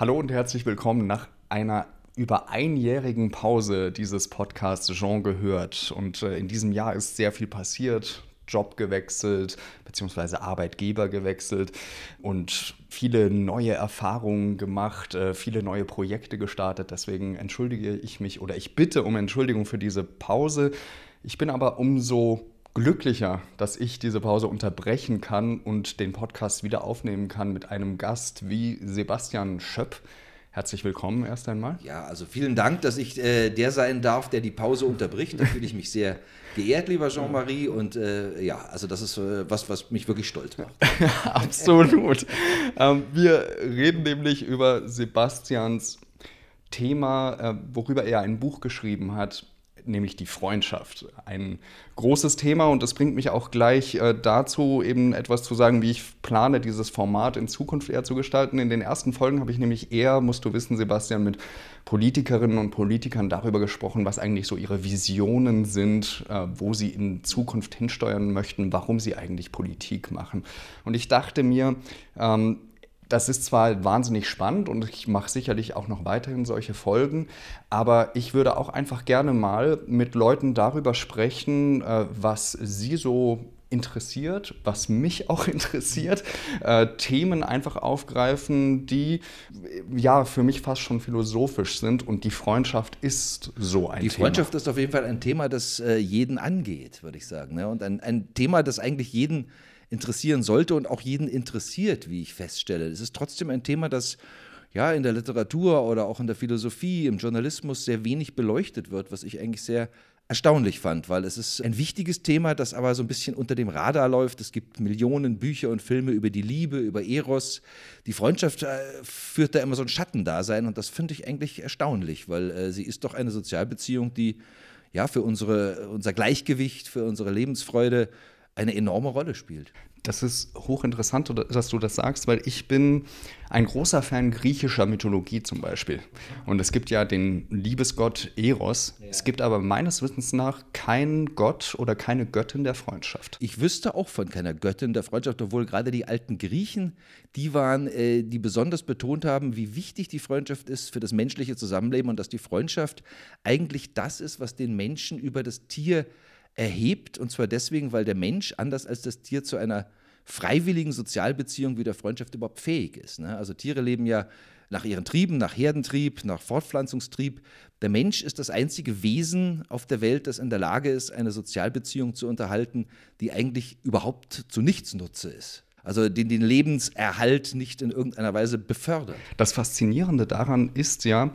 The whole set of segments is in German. Hallo und herzlich willkommen nach einer über einjährigen Pause dieses Podcasts Jean gehört. Und in diesem Jahr ist sehr viel passiert, Job gewechselt, beziehungsweise Arbeitgeber gewechselt und viele neue Erfahrungen gemacht, viele neue Projekte gestartet. Deswegen entschuldige ich mich oder ich bitte um Entschuldigung für diese Pause. Ich bin aber umso glücklicher, dass ich diese Pause unterbrechen kann und den Podcast wieder aufnehmen kann mit einem Gast wie Sebastian Schöpp. Herzlich willkommen erst einmal. Ja, also vielen Dank, dass ich der sein darf, der die Pause unterbricht. Da fühle ich mich sehr geehrt, lieber Jean-Marie. Und ja, also das ist was mich wirklich stolz macht. Absolut. Wir reden nämlich über Sebastians Thema, worüber er ein Buch geschrieben hat, nämlich die Freundschaft. Ein großes Thema und das bringt mich auch gleich dazu, eben etwas zu sagen, wie ich plane, dieses Format in Zukunft eher zu gestalten. In den ersten Folgen habe ich nämlich eher, musst du wissen, Sebastian, mit Politikerinnen und Politikern darüber gesprochen, was eigentlich so ihre Visionen sind, wo sie in Zukunft hinsteuern möchten, warum sie eigentlich Politik machen. Und ich dachte mir, das ist zwar wahnsinnig spannend und ich mache sicherlich auch noch weiterhin solche Folgen, aber ich würde auch einfach gerne mal mit Leuten darüber sprechen, was sie so interessiert, was mich auch interessiert, Themen einfach aufgreifen, die ja für mich fast schon philosophisch sind und die Freundschaft ist so ein Thema. Die Freundschaft ist auf jeden Fall ein Thema, das jeden angeht, würde ich sagen, ne? Und ein Thema, das eigentlich jeden interessieren sollte und auch jeden interessiert, wie ich feststelle. Es ist trotzdem ein Thema, das ja in der Literatur oder auch in der Philosophie, im Journalismus sehr wenig beleuchtet wird, was ich eigentlich sehr erstaunlich fand, weil es ist ein wichtiges Thema, das aber so ein bisschen unter dem Radar läuft. Es gibt Millionen Bücher und Filme über die Liebe, über Eros. Die Freundschaft führt da immer so ein Schattendasein und das finde ich eigentlich erstaunlich, weil sie ist doch eine Sozialbeziehung, die ja für unser Gleichgewicht, für unsere Lebensfreude eine enorme Rolle spielt. Das ist hochinteressant, dass du das sagst, weil ich bin ein großer Fan griechischer Mythologie zum Beispiel. Und es gibt ja den Liebesgott Eros. Ja. Es gibt aber meines Wissens nach keinen Gott oder keine Göttin der Freundschaft. Ich wüsste auch von keiner Göttin der Freundschaft, obwohl gerade die alten Griechen, die waren, die besonders betont haben, wie wichtig die Freundschaft ist für das menschliche Zusammenleben und dass die Freundschaft eigentlich das ist, was den Menschen über das Tier erhebt, und zwar deswegen, weil der Mensch anders als das Tier zu einer freiwilligen Sozialbeziehung wie der Freundschaft überhaupt fähig ist, ne? Also Tiere leben ja nach ihren Trieben, nach Herdentrieb, nach Fortpflanzungstrieb. Der Mensch ist das einzige Wesen auf der Welt, das in der Lage ist, eine Sozialbeziehung zu unterhalten, die eigentlich überhaupt zu nichts Nutze ist. Also den Lebenserhalt nicht in irgendeiner Weise befördert. Das Faszinierende daran ist ja,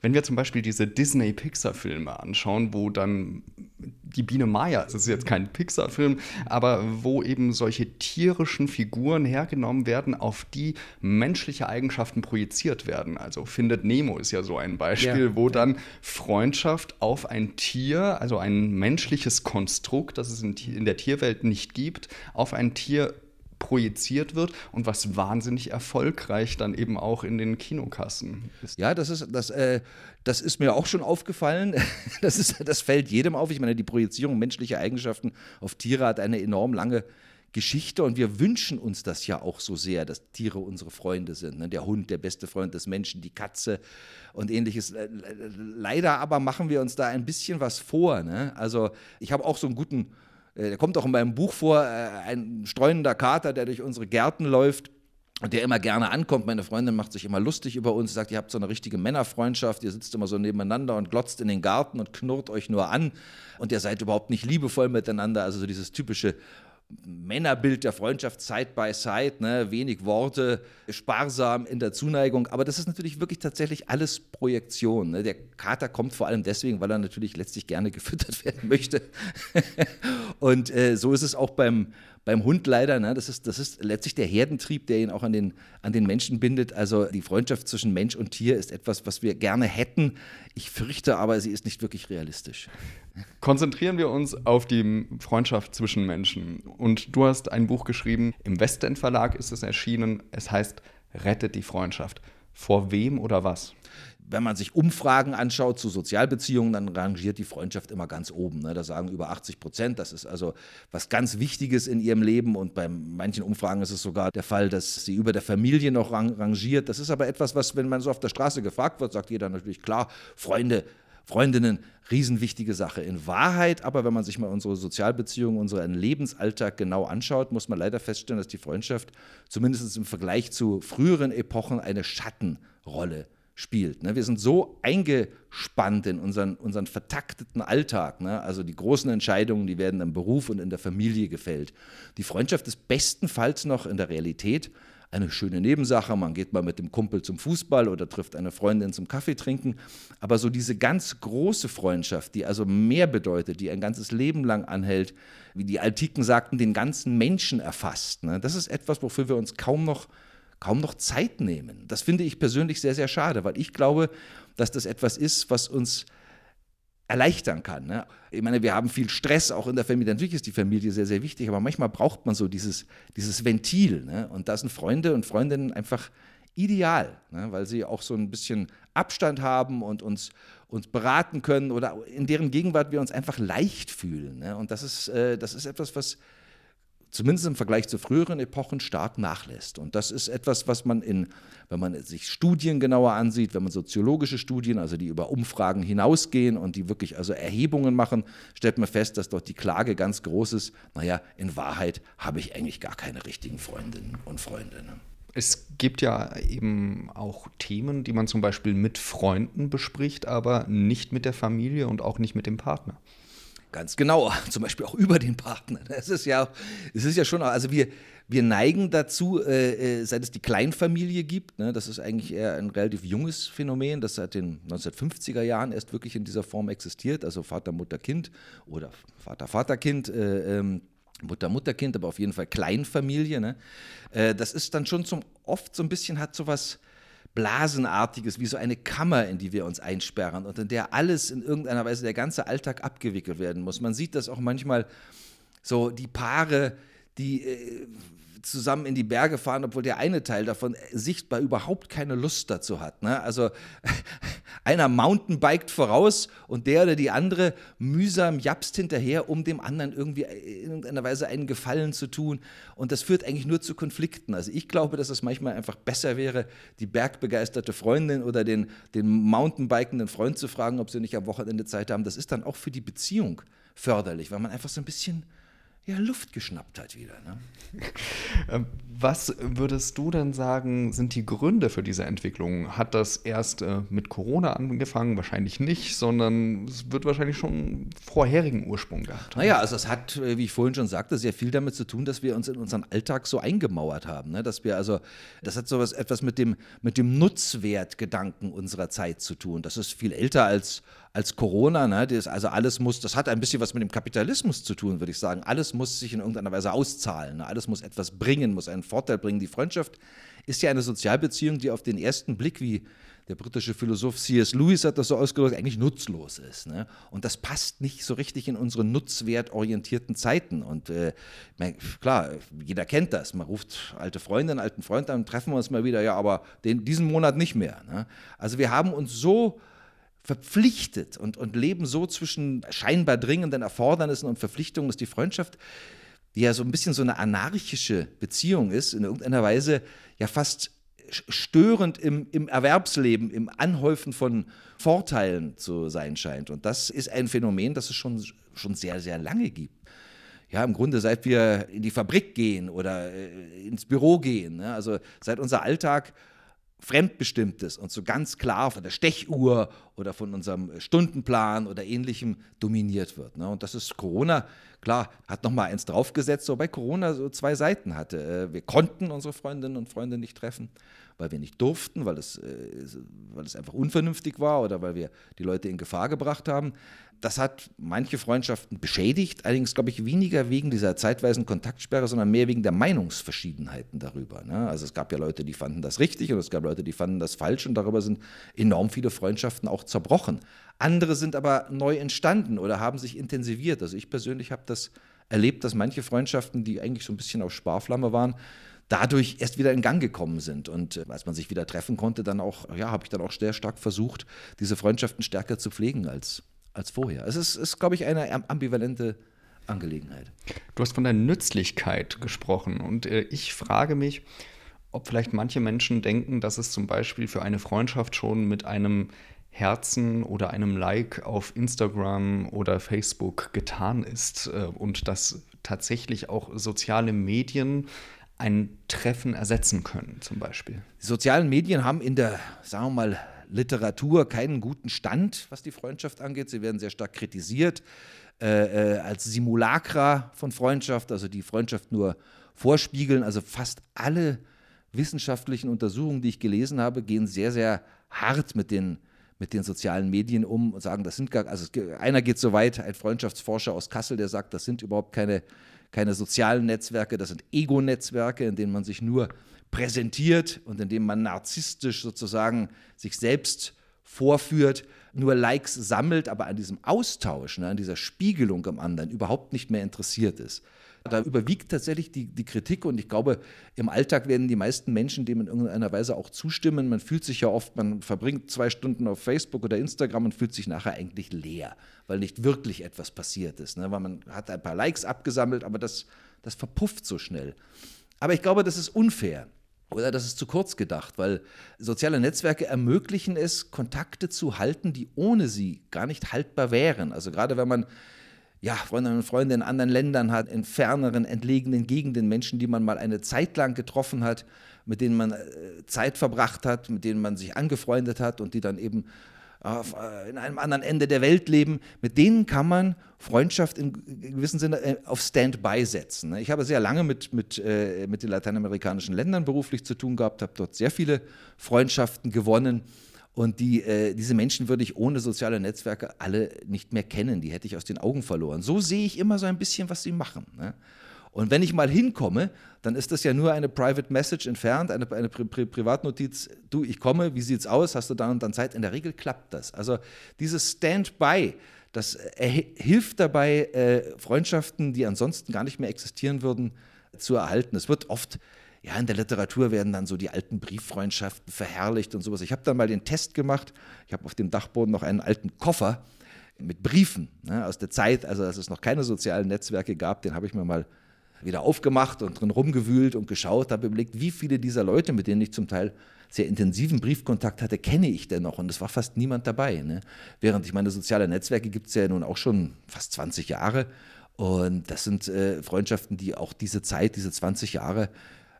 wenn wir zum Beispiel diese Disney-Pixar-Filme anschauen, wo dann die Biene Maya, das ist jetzt kein Pixar-Film, aber wo eben solche tierischen Figuren hergenommen werden, auf die menschliche Eigenschaften projiziert werden. Also Findet Nemo ist ja so ein Beispiel, ja, wo dann Freundschaft auf ein Tier, also ein menschliches Konstrukt, das es in der Tierwelt nicht gibt, auf ein Tier projiziert wird und was wahnsinnig erfolgreich dann eben auch in den Kinokassen ist. Ja, das ist mir auch schon aufgefallen. Das fällt jedem auf. Ich meine, die Projizierung menschlicher Eigenschaften auf Tiere hat eine enorm lange Geschichte und wir wünschen uns das ja auch so sehr, dass Tiere unsere Freunde sind, ne? Der Hund, der beste Freund des Menschen, die Katze und ähnliches. Leider aber machen wir uns da ein bisschen was vor, ne? Also ich habe auch so einen guten, der kommt auch in meinem Buch vor, ein streunender Kater, der durch unsere Gärten läuft und der immer gerne ankommt. Meine Freundin macht sich immer lustig über uns, sagt, ihr habt so eine richtige Männerfreundschaft, ihr sitzt immer so nebeneinander und glotzt in den Garten und knurrt euch nur an und ihr seid überhaupt nicht liebevoll miteinander, also so dieses typische Männerbild der Freundschaft, Side by Side, ne? Wenig Worte, sparsam in der Zuneigung, aber das ist natürlich wirklich tatsächlich alles Projektion, ne? Der Kater kommt vor allem deswegen, weil er natürlich letztlich gerne gefüttert werden möchte und so ist es auch beim Hund leider, ne? Das ist letztlich der Herdentrieb, der ihn auch an den Menschen bindet, also die Freundschaft zwischen Mensch und Tier ist etwas, was wir gerne hätten, ich fürchte aber, sie ist nicht wirklich realistisch. Konzentrieren wir uns auf die Freundschaft zwischen Menschen und du hast ein Buch geschrieben, im Westend Verlag ist es erschienen, es heißt Rettet die Freundschaft. Vor wem oder was? wenn man sich Umfragen anschaut zu Sozialbeziehungen, dann rangiert die Freundschaft immer ganz oben. Ne? Da sagen über 80%, das ist also was ganz Wichtiges in ihrem Leben. Und bei manchen Umfragen ist es sogar der Fall, dass sie über der Familie noch rangiert. Das ist aber etwas, was, wenn man so auf der Straße gefragt wird, sagt jeder natürlich, klar, Freunde, Freundinnen, riesenwichtige Sache. In Wahrheit aber, wenn man sich mal unsere Sozialbeziehungen, unseren Lebensalltag genau anschaut, muss man leider feststellen, dass die Freundschaft zumindest im Vergleich zu früheren Epochen eine Schattenrolle spielt. Ne? Wir sind so eingespannt in unseren vertakteten Alltag. Ne? Also die großen Entscheidungen, die werden im Beruf und in der Familie gefällt. Die Freundschaft ist bestenfalls noch in der Realität eine schöne Nebensache, man geht mal mit dem Kumpel zum Fußball oder trifft eine Freundin zum Kaffee trinken, aber so diese ganz große Freundschaft, die also mehr bedeutet, die ein ganzes Leben lang anhält, wie die Antiken sagten, den ganzen Menschen erfasst, ne? Das ist etwas, wofür wir uns kaum noch Zeit nehmen. Das finde ich persönlich sehr, sehr schade, weil ich glaube, dass das etwas ist, was uns erleichtern kann, ne? Ich meine, wir haben viel Stress auch in der Familie. Natürlich ist die Familie sehr, sehr wichtig, aber manchmal braucht man so dieses Ventil, ne? Und da sind Freunde und Freundinnen einfach ideal, ne? Weil sie auch so ein bisschen Abstand haben und uns beraten können oder in deren Gegenwart wir uns einfach leicht fühlen, ne? Und das ist etwas, was zumindest im Vergleich zu früheren Epochen stark nachlässt. Und das ist etwas, was man wenn man sich Studien genauer ansieht, wenn man soziologische Studien, also die über Umfragen hinausgehen und die wirklich also Erhebungen machen, stellt man fest, dass dort die Klage ganz groß ist, naja, in Wahrheit habe ich eigentlich gar keine richtigen Freundinnen und Freunde. Es gibt ja eben auch Themen, die man zum Beispiel mit Freunden bespricht, aber nicht mit der Familie und auch nicht mit dem Partner. Ganz genau, zum Beispiel auch über den Partner. Es ist ja schon, also wir neigen dazu, seit es die Kleinfamilie gibt, ne, das ist eigentlich eher ein relativ junges Phänomen, das seit den 1950er Jahren erst wirklich in dieser Form existiert, also Vater, Mutter, Kind oder Vater, Vater, Kind, Mutter, Mutter, Kind, aber auf jeden Fall Kleinfamilie. Ne? Das ist dann schon oft so ein bisschen, hat so was Blasenartiges, wie so eine Kammer, in die wir uns einsperren und in der alles in irgendeiner Weise, der ganze Alltag abgewickelt werden muss. Man sieht das auch manchmal so, die Paare, die zusammen in die Berge fahren, obwohl der eine Teil davon sichtbar überhaupt keine Lust dazu hat. Ne? Also einer mountainbikt voraus und der oder die andere mühsam japst hinterher, um dem anderen irgendwie in irgendeiner Weise einen Gefallen zu tun. Und das führt eigentlich nur zu Konflikten. Also ich glaube, dass es manchmal einfach besser wäre, die bergbegeisterte Freundin oder den mountainbikenden Freund zu fragen, ob sie nicht am Wochenende Zeit haben. Das ist dann auch für die Beziehung förderlich, weil man einfach so ein bisschen Luft geschnappt hat wieder. Ne? Was würdest du denn sagen, sind die Gründe für diese Entwicklung? Hat das erst mit Corona angefangen? Wahrscheinlich nicht, sondern es wird wahrscheinlich schon einen vorherigen Ursprung gehabt. Naja, also es hat, wie ich vorhin schon sagte, sehr viel damit zu tun, dass wir uns in unseren Alltag so eingemauert haben. Ne? Dass wir also, das hat so etwas mit dem Nutzwertgedanken unserer Zeit zu tun. Das ist viel älter als Corona, ne? Das hat ein bisschen was mit dem Kapitalismus zu tun, würde ich sagen. Alles muss sich in irgendeiner Weise auszahlen, ne? Alles muss etwas bringen, muss einen Vorteil bringen. Die Freundschaft ist ja eine Sozialbeziehung, die auf den ersten Blick, wie der britische Philosoph C.S. Lewis hat das so ausgedrückt, eigentlich nutzlos ist. Ne? Und das passt nicht so richtig in unsere nutzwertorientierten Zeiten. Und klar, jeder kennt das. Man ruft alte Freundinnen, alten Freund an, treffen wir uns mal wieder, ja, aber diesen Monat nicht mehr. Ne? Also wir haben uns so verpflichtet und leben so zwischen scheinbar dringenden Erfordernissen und Verpflichtungen, dass die Freundschaft, die ja so ein bisschen so eine anarchische Beziehung ist, in irgendeiner Weise ja fast störend im Erwerbsleben, im Anhäufen von Vorteilen zu sein scheint. Und das ist ein Phänomen, das es schon sehr, sehr lange gibt. Ja, im Grunde, seit wir in die Fabrik gehen oder ins Büro gehen, ne? Also seit unser Alltag Fremdbestimmtes und so ganz klar von der Stechuhr oder von unserem Stundenplan oder Ähnlichem dominiert wird. Ne? Und das ist Corona, klar, hat nochmal eins draufgesetzt, wobei Corona so zwei Seiten hatte. Wir konnten unsere Freundinnen und Freunde nicht treffen, weil wir nicht durften, weil es einfach unvernünftig war oder weil wir die Leute in Gefahr gebracht haben. Das hat manche Freundschaften beschädigt, allerdings glaube ich weniger wegen dieser zeitweisen Kontaktsperre, sondern mehr wegen der Meinungsverschiedenheiten darüber. Ne? Also es gab ja Leute, die fanden das richtig und es gab Leute, die fanden das falsch und darüber sind enorm viele Freundschaften auch zerbrochen. Andere sind aber neu entstanden oder haben sich intensiviert. Also ich persönlich habe das erlebt, dass manche Freundschaften, die eigentlich so ein bisschen auf Sparflamme waren, dadurch erst wieder in Gang gekommen sind. Und als man sich wieder treffen konnte, dann auch, ja, habe ich dann auch sehr stark versucht, diese Freundschaften stärker zu pflegen als vorher. Es ist, glaube ich, eine ambivalente Angelegenheit. Du hast von der Nützlichkeit gesprochen und ich frage mich, ob vielleicht manche Menschen denken, dass es zum Beispiel für eine Freundschaft schon mit einem Herzen oder einem Like auf Instagram oder Facebook getan ist und dass tatsächlich auch soziale Medien ein Treffen ersetzen können, zum Beispiel. Die sozialen Medien haben in der, sagen wir mal, Literatur keinen guten Stand, was die Freundschaft angeht. Sie werden sehr stark kritisiert als Simulacra von Freundschaft, also die Freundschaft nur vorspiegeln. Also fast alle wissenschaftlichen Untersuchungen, die ich gelesen habe, gehen sehr, sehr hart mit den sozialen Medien um und sagen, das sind gar, also einer geht so weit, ein Freundschaftsforscher aus Kassel, der sagt, das sind überhaupt keine sozialen Netzwerke, das sind Ego-Netzwerke, in denen man sich nur präsentiert und in denen man narzisstisch sozusagen sich selbst vorführt, nur Likes sammelt, aber an diesem Austausch, an dieser Spiegelung am anderen überhaupt nicht mehr interessiert ist. Da überwiegt tatsächlich die Kritik und ich glaube, im Alltag werden die meisten Menschen dem in irgendeiner Weise auch zustimmen. Man fühlt sich ja oft, man verbringt 2 Stunden auf Facebook oder Instagram und fühlt sich nachher eigentlich leer, weil nicht wirklich etwas passiert ist, ne? Weil man hat ein paar Likes abgesammelt, aber das verpufft so schnell. Aber ich glaube, das ist unfair oder das ist zu kurz gedacht, weil soziale Netzwerke ermöglichen es, Kontakte zu halten, die ohne sie gar nicht haltbar wären. Also gerade wenn man Freundinnen und Freunde in anderen Ländern hat, in ferneren, entlegenen Gegenden, Menschen, die man mal eine Zeit lang getroffen hat, mit denen man Zeit verbracht hat, mit denen man sich angefreundet hat und die dann eben in einem anderen Ende der Welt leben, mit denen kann man Freundschaft im gewissen Sinne auf Standby setzen. Ich habe sehr lange mit den lateinamerikanischen Ländern beruflich zu tun gehabt, habe dort sehr viele Freundschaften gewonnen. Und diese Menschen würde ich ohne soziale Netzwerke alle nicht mehr kennen. Die hätte ich aus den Augen verloren. So sehe ich immer so ein bisschen, was sie machen, ne? Und wenn ich mal hinkomme, dann ist das ja nur eine Private Message entfernt, eine Privatnotiz. Du, ich komme, wie sieht's aus? Hast du dann und dann Zeit? In der Regel klappt das. Also dieses Standby, das hilft dabei, Freundschaften, die ansonsten gar nicht mehr existieren würden, zu erhalten. Es wird oft... Ja, in der Literatur werden dann so die alten Brieffreundschaften verherrlicht und sowas. Ich habe dann mal den Test gemacht. Ich habe auf dem Dachboden noch einen alten Koffer mit Briefen, ne, aus der Zeit, also dass es noch keine sozialen Netzwerke gab. Den habe ich mir mal wieder aufgemacht und drin rumgewühlt und geschaut. Habe überlegt, wie viele dieser Leute, mit denen ich zum Teil sehr intensiven Briefkontakt hatte, kenne ich denn noch? Und es war fast niemand dabei, ne? Während ich meine, soziale Netzwerke gibt es ja nun auch schon fast 20 Jahre. Und das sind Freundschaften, die auch diese Zeit, diese 20 Jahre,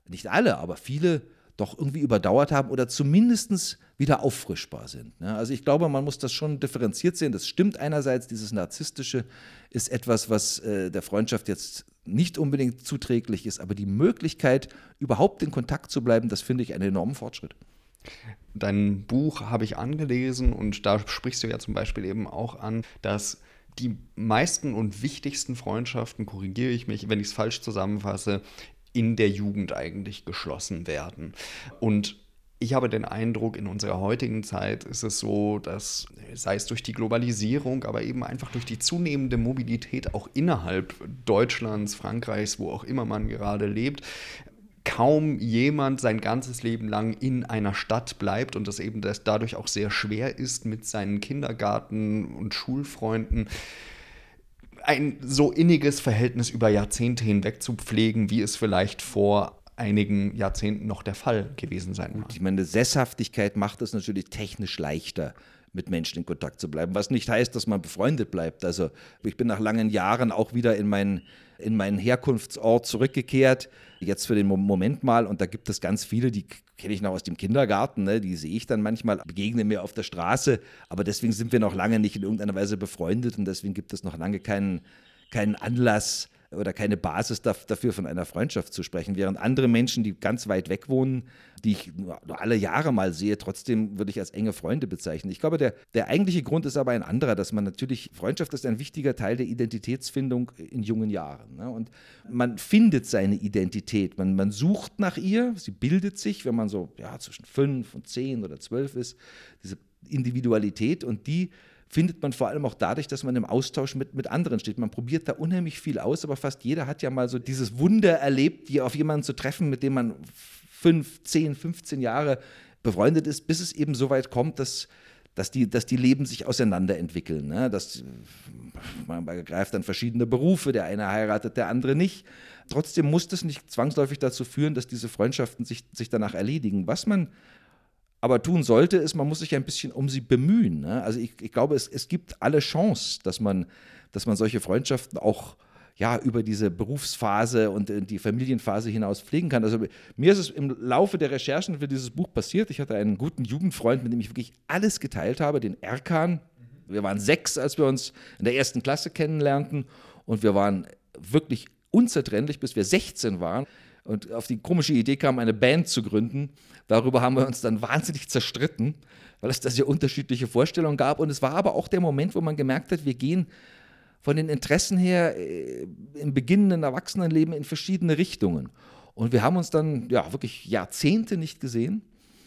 nicht alle, aber viele doch irgendwie überdauert haben oder zumindest wieder auffrischbar sind. Also ich glaube, man muss das schon differenziert sehen. Das stimmt einerseits, dieses Narzisstische ist etwas, was der Freundschaft jetzt nicht unbedingt zuträglich ist, aber die Möglichkeit, überhaupt in Kontakt zu bleiben, das finde ich einen enormen Fortschritt. Dein Buch habe ich angelesen und da sprichst du ja zum Beispiel eben auch an, dass die meisten und wichtigsten Freundschaften, korrigiere ich mich, wenn ich es falsch zusammenfasse, in der Jugend eigentlich geschlossen werden. Und ich habe den Eindruck, in unserer heutigen Zeit ist es so, dass, sei es durch die Globalisierung, aber eben einfach durch die zunehmende Mobilität auch innerhalb Deutschlands, Frankreichs, wo auch immer man gerade lebt, kaum jemand sein ganzes Leben lang in einer Stadt bleibt und dass eben das dadurch auch sehr schwer ist, mit seinen Kindergarten- und Schulfreunden ein so inniges Verhältnis über Jahrzehnte hinweg zu pflegen, wie es vielleicht vor einigen Jahrzehnten noch der Fall gewesen sein mag. Ich meine, Sesshaftigkeit macht es natürlich technisch leichter, mit Menschen in Kontakt zu bleiben, was nicht heißt, dass man befreundet bleibt. Also ich bin nach langen Jahren auch wieder in meinen Herkunftsort zurückgekehrt, jetzt für den Moment mal, und da gibt es ganz viele, die kenne ich noch aus dem Kindergarten, ne? Die sehe ich dann manchmal, begegne mir auf der Straße, aber deswegen sind wir noch lange nicht in irgendeiner Weise befreundet und deswegen gibt es noch lange keinen Anlass oder keine Basis dafür, von einer Freundschaft zu sprechen. Während andere Menschen, die ganz weit weg wohnen, die ich nur alle Jahre mal sehe, trotzdem würde ich als enge Freunde bezeichnen. Ich glaube, der eigentliche Grund ist aber ein anderer, dass man natürlich, Freundschaft ist ein wichtiger Teil der Identitätsfindung in jungen Jahren, ne? Und man findet seine Identität, man sucht nach ihr, sie bildet sich, wenn man so zwischen 5 und 10 oder 12 ist, diese Individualität, und die findet man vor allem auch dadurch, dass man im Austausch mit anderen steht. Man probiert da unheimlich viel aus, aber fast jeder hat ja mal so dieses Wunder erlebt, hier auf jemanden zu treffen, mit dem man 5, 10, 15 Jahre befreundet ist, bis es eben so weit kommt, dass die Leben sich auseinanderentwickeln. Ne? Man ergreift dann verschiedene Berufe, der eine heiratet, der andere nicht. Trotzdem muss das nicht zwangsläufig dazu führen, dass diese Freundschaften sich danach erledigen. Was man aber tun sollte, ist, man muss sich ein bisschen um sie bemühen. Ne? Also ich glaube, es gibt alle Chance, dass man solche Freundschaften auch über diese Berufsphase und die Familienphase hinaus pflegen kann. Also mir ist es im Laufe der Recherchen für dieses Buch passiert. Ich hatte einen guten Jugendfreund, mit dem ich wirklich alles geteilt habe, den Erkan. Wir waren 6, als wir uns in der 1. Klasse kennenlernten, und wir waren wirklich unzertrennlich, bis wir 16 waren. Und auf die komische Idee kam, eine Band zu gründen. Darüber haben wir uns dann wahnsinnig zerstritten, weil es da sehr unterschiedliche Vorstellungen gab. Und es war aber auch der Moment, wo man gemerkt hat, wir gehen von den Interessen her im beginnenden Erwachsenenleben in verschiedene Richtungen. Und wir haben uns dann wirklich Jahrzehnte nicht gesehen.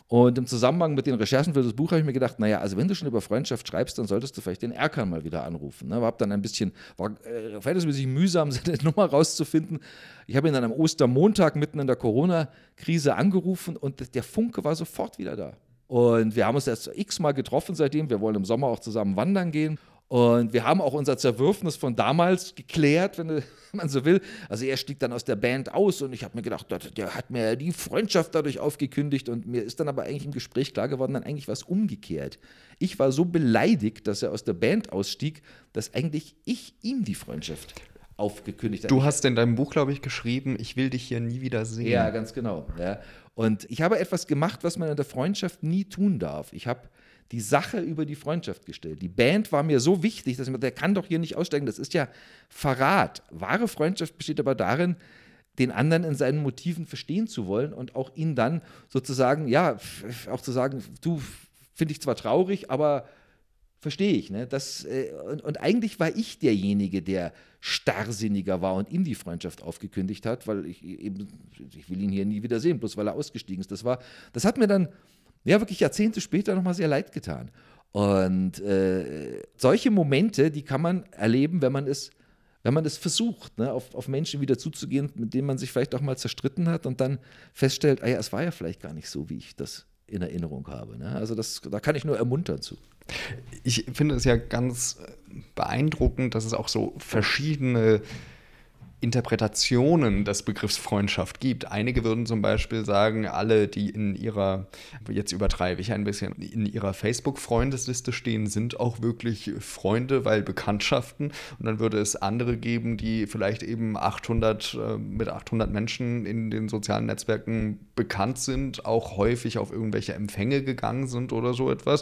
Und im Zusammenhang mit den Recherchen für das Buch habe ich mir gedacht, also wenn du schon über Freundschaft schreibst, dann solltest du vielleicht den Erkan mal wieder anrufen. Ne? War verhältnismäßig mühsam, seine Nummer rauszufinden. Ich habe ihn dann am Ostermontag mitten in der Corona-Krise angerufen, und der Funke war sofort wieder da. Und wir haben uns erst x-mal getroffen seitdem. Wir wollen im Sommer auch zusammen wandern gehen. Und wir haben auch unser Zerwürfnis von damals geklärt, wenn man so will. Also er stieg dann aus der Band aus, und ich habe mir gedacht, der hat mir die Freundschaft dadurch aufgekündigt, und mir ist dann aber eigentlich im Gespräch klar geworden, dann eigentlich war es umgekehrt. Ich war so beleidigt, dass er aus der Band ausstieg, dass eigentlich ich ihm die Freundschaft aufgekündigt habe. Du hast in deinem Buch, glaube ich, geschrieben, ich will dich hier nie wieder sehen. Ja, ganz genau. Ja. Und ich habe etwas gemacht, was man in der Freundschaft nie tun darf. Ich habe die Sache über die Freundschaft gestellt. Die Band war mir so wichtig, dass ich mir dachte, der kann doch hier nicht aussteigen, das ist ja Verrat. Wahre Freundschaft besteht aber darin, den anderen in seinen Motiven verstehen zu wollen und auch ihn dann sozusagen, auch zu sagen, du, finde ich zwar traurig, aber verstehe ich. Ne? Und eigentlich war ich derjenige, der starrsinniger war und ihm die Freundschaft aufgekündigt hat, weil ich will ihn hier nie wieder sehen, bloß weil er ausgestiegen ist. Das hat mir dann wirklich Jahrzehnte später nochmal sehr leid getan. Und solche Momente, die kann man erleben, wenn man es versucht, ne? auf Menschen wieder zuzugehen, mit denen man sich vielleicht auch mal zerstritten hat und dann feststellt, es war ja vielleicht gar nicht so, wie ich das in Erinnerung habe. Ne? Also da kann ich nur ermuntern zu. Ich finde es ja ganz beeindruckend, dass es auch so verschiedene Interpretationen des Begriffs Freundschaft gibt. Einige würden zum Beispiel sagen, alle, die in ihrer, jetzt übertreibe ich ein bisschen, in ihrer Facebook-Freundesliste stehen, sind auch wirklich Freunde, weil Bekanntschaften. Und dann würde es andere geben, die vielleicht eben mit 800 Menschen in den sozialen Netzwerken bekannt sind, auch häufig auf irgendwelche Empfänge gegangen sind oder so etwas,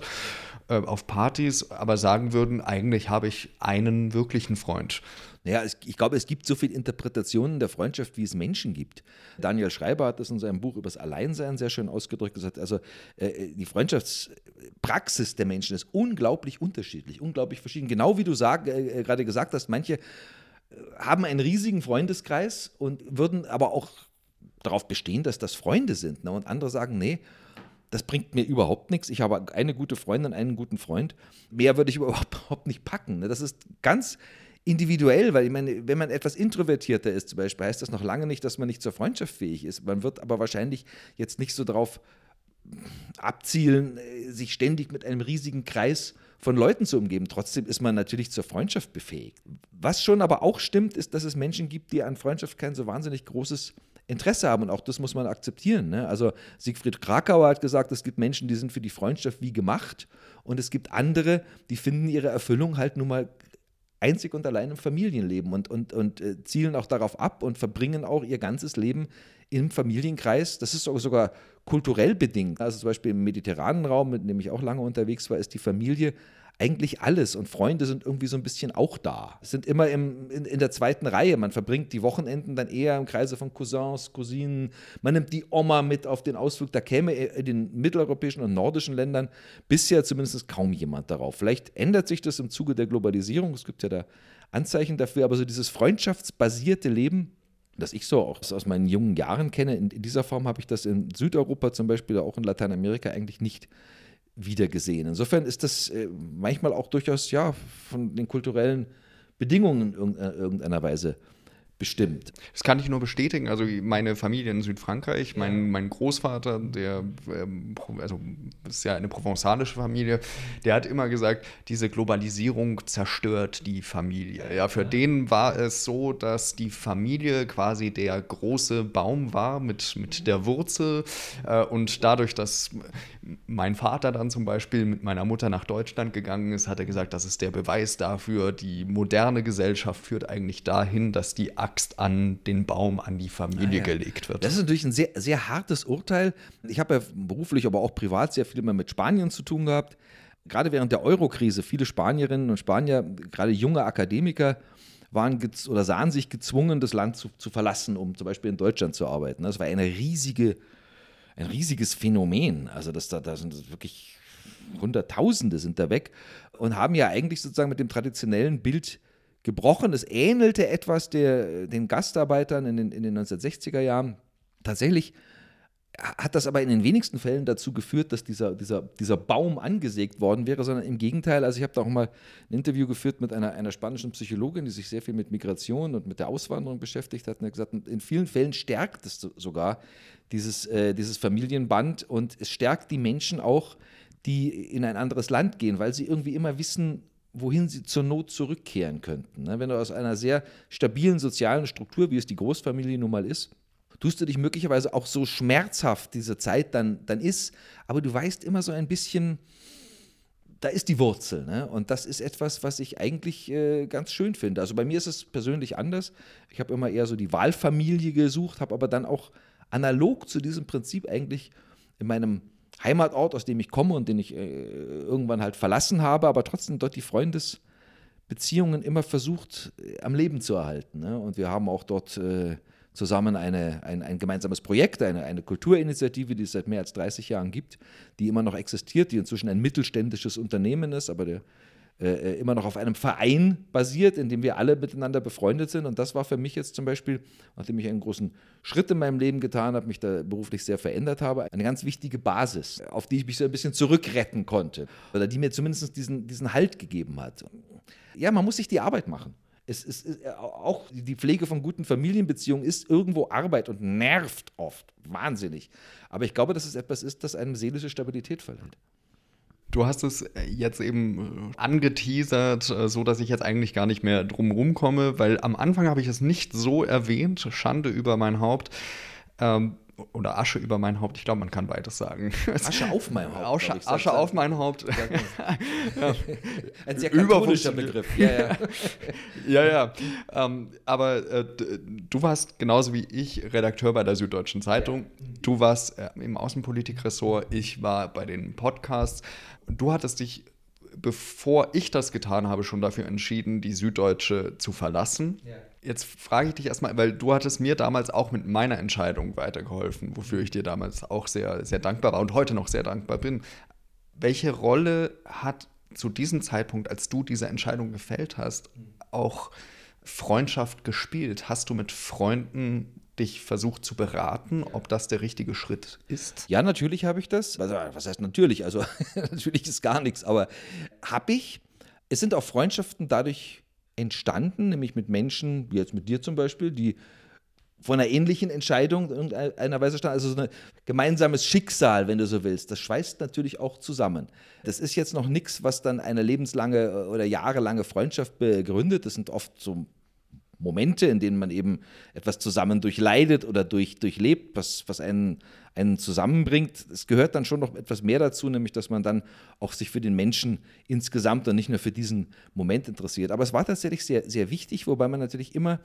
auf Partys, aber sagen würden, eigentlich habe ich einen wirklichen Freund. Naja, ich glaube, es gibt so viele Interpretationen der Freundschaft, wie es Menschen gibt. Daniel Schreiber hat das in seinem Buch über das Alleinsein sehr schön ausgedrückt, gesagt, also die Freundschaftspraxis der Menschen ist unglaublich unterschiedlich, unglaublich verschieden. Genau wie du gerade gesagt hast, manche haben einen riesigen Freundeskreis und würden aber auch darauf bestehen, dass das Freunde sind. Ne? Und andere sagen, nee, das bringt mir überhaupt nichts. Ich habe eine gute Freundin, einen guten Freund. Mehr würde ich überhaupt nicht packen. Ne? Das ist ganz individuell, weil ich meine, wenn man etwas introvertierter ist zum Beispiel, heißt das noch lange nicht, dass man nicht zur Freundschaft fähig ist. Man wird aber wahrscheinlich jetzt nicht so drauf abzielen, sich ständig mit einem riesigen Kreis von Leuten zu umgeben. Trotzdem ist man natürlich zur Freundschaft befähigt. Was schon aber auch stimmt, ist, dass es Menschen gibt, die an Freundschaft kein so wahnsinnig großes Interesse haben, und auch das muss man akzeptieren. Ne? Also Siegfried Krakauer hat gesagt, es gibt Menschen, die sind für die Freundschaft wie gemacht, und es gibt andere, die finden ihre Erfüllung halt nun mal einzig und allein im Familienleben und zielen auch darauf ab und verbringen auch ihr ganzes Leben im Familienkreis. Das ist auch sogar kulturell bedingt. Also zum Beispiel im mediterranen Raum, mit dem ich auch lange unterwegs war, ist die Familie eigentlich alles, und Freunde sind irgendwie so ein bisschen auch da. Es sind immer in der zweiten Reihe. Man verbringt die Wochenenden dann eher im Kreise von Cousins, Cousinen. Man nimmt die Oma mit auf den Ausflug. Da käme in den mitteleuropäischen und nordischen Ländern bisher zumindest kaum jemand darauf. Vielleicht ändert sich das im Zuge der Globalisierung. Es gibt ja da Anzeichen dafür. Aber so dieses freundschaftsbasierte Leben, das ich so auch aus meinen jungen Jahren kenne, in dieser Form habe ich das in Südeuropa zum Beispiel, auch in Lateinamerika, eigentlich nicht wiedergesehen. Insofern ist das manchmal auch durchaus ja, von den kulturellen Bedingungen in irgendeiner Weise bestimmt. Das kann ich nur bestätigen. Also meine Familie in Südfrankreich, mein Großvater, der also ist ja eine provenzalische Familie, der hat immer gesagt, diese Globalisierung zerstört die Familie. Ja, für den war es so, dass die Familie quasi der große Baum war mit der Wurzel und dadurch, dass mein Vater dann zum Beispiel mit meiner Mutter nach Deutschland gegangen ist, hat er gesagt, das ist der Beweis dafür, die moderne Gesellschaft führt eigentlich dahin, dass die Axt an den Baum, an die Familie gelegt wird. Das ist natürlich ein sehr, sehr hartes Urteil. Ich habe ja beruflich, aber auch privat sehr viel immer mit Spanien zu tun gehabt. Gerade während der Euro-Krise, viele Spanierinnen und Spanier, gerade junge Akademiker, waren oder sahen sich gezwungen, das Land zu verlassen, um zum Beispiel in Deutschland zu arbeiten. Das war ein riesiges Phänomen. Also da sind wirklich Hunderttausende sind da weg und haben ja eigentlich sozusagen mit dem traditionellen Bild gebrochen. Es ähnelte etwas den Gastarbeitern in den 1960er Jahren. Tatsächlich hat das aber in den wenigsten Fällen dazu geführt, dass dieser Baum angesägt worden wäre, sondern im Gegenteil. Also ich habe da auch mal ein Interview geführt mit einer spanischen Psychologin, die sich sehr viel mit Migration und mit der Auswanderung beschäftigt hat und hat gesagt, in vielen Fällen stärkt es sogar dieses Familienband und es stärkt die Menschen auch, die in ein anderes Land gehen, weil sie irgendwie immer wissen, wohin sie zur Not zurückkehren könnten. Wenn du aus einer sehr stabilen sozialen Struktur, wie es die Großfamilie nun mal ist, tust du dich möglicherweise auch so schmerzhaft diese Zeit dann ist, aber du weißt immer so ein bisschen, da ist die Wurzel. Ne? Und das ist etwas, was ich eigentlich ganz schön finde. Also bei mir ist es persönlich anders. Ich habe immer eher so die Wahlfamilie gesucht, habe aber dann auch analog zu diesem Prinzip eigentlich in meinem Heimatort, aus dem ich komme und den ich irgendwann halt verlassen habe, aber trotzdem dort die Freundesbeziehungen immer versucht am Leben zu erhalten. Ne? Und wir haben auch dort zusammen ein gemeinsames Projekt, eine Kulturinitiative, die es seit mehr als 30 Jahren gibt, die immer noch existiert, die inzwischen ein mittelständisches Unternehmen ist, aber der immer noch auf einem Verein basiert, in dem wir alle miteinander befreundet sind. Und das war für mich jetzt zum Beispiel, nachdem ich einen großen Schritt in meinem Leben getan habe, mich da beruflich sehr verändert habe, eine ganz wichtige Basis, auf die ich mich so ein bisschen zurückretten konnte. Oder die mir zumindest diesen Halt gegeben hat. Ja, man muss sich die Arbeit machen. Es ist auch die Pflege von guten Familienbeziehungen ist irgendwo Arbeit und nervt oft wahnsinnig. Aber ich glaube, dass es etwas ist, das einem seelische Stabilität verleiht. Du hast es jetzt eben angeteasert, so dass ich jetzt eigentlich gar nicht mehr drum rumkomme, weil am Anfang habe ich es nicht so erwähnt, Schande über mein Haupt oder Asche über mein Haupt, ich glaube, man kann beides sagen. Asche auf mein Haupt. Asche auf mein Haupt. Ja. Ein sehr katholischer Begriff. Ja. Aber du warst genauso wie ich Redakteur bei der Süddeutschen Zeitung. Ja. Du warst im Außenpolitikressort, ich war bei den Podcasts. Du hattest dich, bevor ich das getan habe, schon dafür entschieden, die Süddeutsche zu verlassen. Ja. Jetzt frage ich dich erstmal, weil du hattest mir damals auch mit meiner Entscheidung weitergeholfen, wofür ich dir damals auch sehr, sehr dankbar war und heute noch sehr dankbar bin. Welche Rolle hat zu diesem Zeitpunkt, als du diese Entscheidung gefällt hast, auch Freundschaft gespielt? Hast du mit Freunden dich versucht zu beraten, ob das der richtige Schritt ist? Ja, natürlich habe ich das. Also, was heißt natürlich? Also natürlich ist gar nichts, aber habe ich. Es sind auch Freundschaften dadurch entstanden, nämlich mit Menschen, wie jetzt mit dir zum Beispiel, die von einer ähnlichen Entscheidung in irgendeiner Weise standen. Also so ein gemeinsames Schicksal, wenn du so willst. Das schweißt natürlich auch zusammen. Das ist jetzt noch nichts, was dann eine lebenslange oder jahrelange Freundschaft begründet. Das sind oft so Momente, in denen man eben etwas zusammen durchleidet oder durchlebt, was einen zusammenbringt. Es gehört dann schon noch etwas mehr dazu, nämlich dass man dann auch sich für den Menschen insgesamt und nicht nur für diesen Moment interessiert. Aber es war tatsächlich sehr, sehr wichtig, wobei man natürlich immer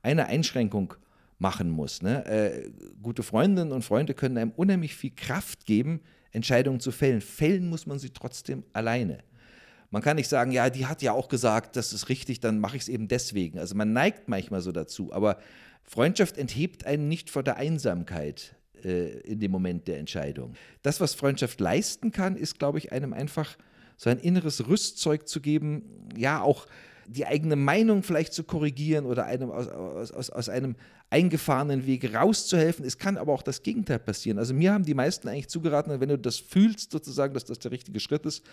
eine Einschränkung machen muss. Ne? Gute Freundinnen und Freunde können einem unheimlich viel Kraft geben, Entscheidungen zu fällen. Fällen muss man sie trotzdem alleine. Man kann nicht sagen, ja, die hat ja auch gesagt, das ist richtig, dann mache ich es eben deswegen. Also man neigt manchmal so dazu, aber Freundschaft enthebt einen nicht vor der Einsamkeit in dem Moment der Entscheidung. Das, was Freundschaft leisten kann, ist, glaube ich, einem einfach so ein inneres Rüstzeug zu geben, ja, auch die eigene Meinung vielleicht zu korrigieren oder einem aus einem eingefahrenen Weg rauszuhelfen. Es kann aber auch das Gegenteil passieren. Also mir haben die meisten eigentlich zugeraten, wenn du das fühlst sozusagen, dass das der richtige Schritt ist,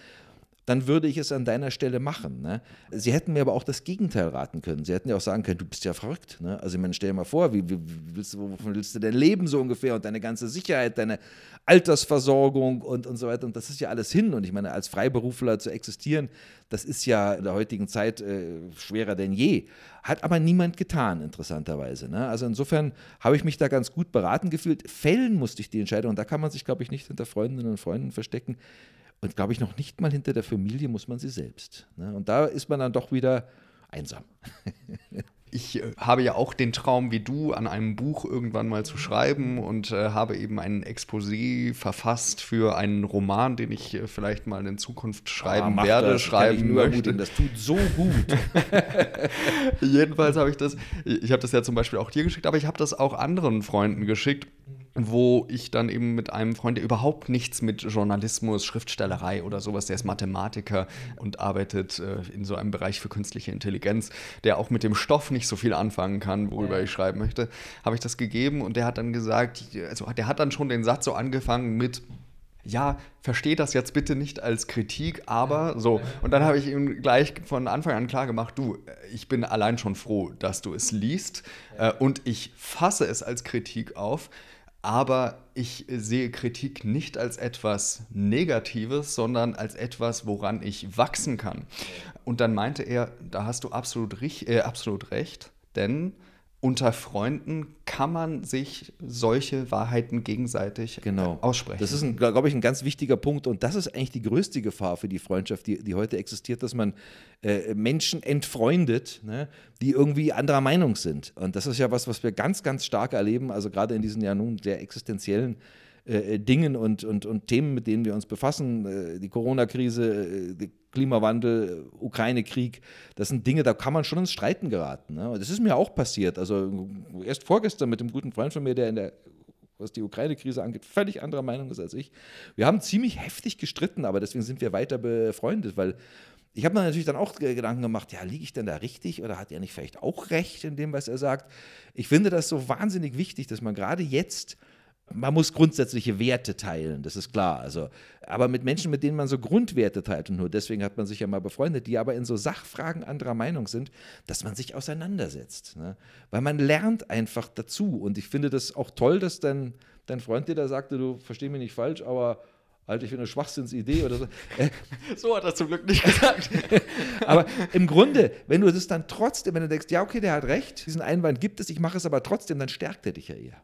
dann würde ich es an deiner Stelle machen. Ne? Sie hätten mir aber auch das Gegenteil raten können. Sie hätten ja auch sagen können, du bist ja verrückt. Ne? Also ich meine, stell dir mal vor, wovon willst du denn leben so ungefähr und deine ganze Sicherheit, deine Altersversorgung und so weiter. Und das ist ja alles hin. Und ich meine, als Freiberufler zu existieren, das ist ja in der heutigen Zeit schwerer denn je. Hat aber niemand getan, interessanterweise. Ne? Also insofern habe ich mich da ganz gut beraten gefühlt. Fällen musste ich die Entscheidung. Und da kann man sich, glaube ich, nicht hinter Freundinnen und Freunden verstecken. Und glaube ich, noch nicht mal hinter der Familie muss man sie selbst. Ne? Und da ist man dann doch wieder einsam. Ich habe ja auch den Traum, wie du, an einem Buch irgendwann mal zu schreiben und habe eben ein Exposé verfasst für einen Roman, den ich vielleicht mal in Zukunft schreiben werde. Das schreiben kann ich nur möchte. Das tut so gut. Jedenfalls habe ich das, ja zum Beispiel auch dir geschickt, aber ich habe das auch anderen Freunden geschickt, wo ich dann eben mit einem Freund, der überhaupt nichts mit Journalismus, Schriftstellerei oder sowas, der ist Mathematiker und arbeitet in so einem Bereich für künstliche Intelligenz, der auch mit dem Stoff nicht so viel anfangen kann, worüber ich schreiben möchte, habe ich das gegeben und der hat dann gesagt, also der hat dann schon den Satz so angefangen mit, ja, verstehe das jetzt bitte nicht als Kritik, aber so. Und dann habe ich ihm gleich von Anfang an klar gemacht, du, ich bin allein schon froh, dass du es liest und ich fasse es als Kritik auf, aber ich sehe Kritik nicht als etwas Negatives, sondern als etwas, woran ich wachsen kann. Und dann meinte er, da hast du absolut recht, denn unter Freunden kann man sich solche Wahrheiten gegenseitig aussprechen. Das ist, glaube ich, ein ganz wichtiger Punkt. Und das ist eigentlich die größte Gefahr für die Freundschaft, die heute existiert, dass man Menschen entfreundet, ne, die irgendwie anderer Meinung sind. Und das ist ja was wir ganz, ganz stark erleben, also gerade in diesen ja nun sehr existenziellen Dingen und Themen, mit denen wir uns befassen. Die Corona-Krise, die Klimawandel, Ukraine-Krieg, das sind Dinge, da kann man schon ins Streiten geraten. Ne? Das ist mir auch passiert. Also erst vorgestern mit einem guten Freund von mir, der was die Ukraine-Krise angeht, völlig anderer Meinung ist als ich. Wir haben ziemlich heftig gestritten, aber deswegen sind wir weiter befreundet, weil ich habe mir natürlich dann auch Gedanken gemacht, ja, liege ich denn da richtig oder hat er nicht vielleicht auch recht in dem, was er sagt? Ich finde das so wahnsinnig wichtig, dass man gerade jetzt, man muss grundsätzliche Werte teilen, das ist klar. Also, aber mit Menschen, mit denen man so Grundwerte teilt, und nur deswegen hat man sich ja mal befreundet, die aber in so Sachfragen anderer Meinung sind, dass man sich auseinandersetzt. Ne? Weil man lernt einfach dazu. Und ich finde das auch toll, dass dein Freund dir da sagte, du versteh mich nicht falsch, aber halt, ich finde eine Schwachsinnsidee oder so. So hat er zum Glück nicht gesagt. Aber im Grunde, wenn du das dann trotzdem, wenn du denkst, ja okay, der hat recht, diesen Einwand gibt es, ich mache es aber trotzdem, dann stärkt er dich ja eher.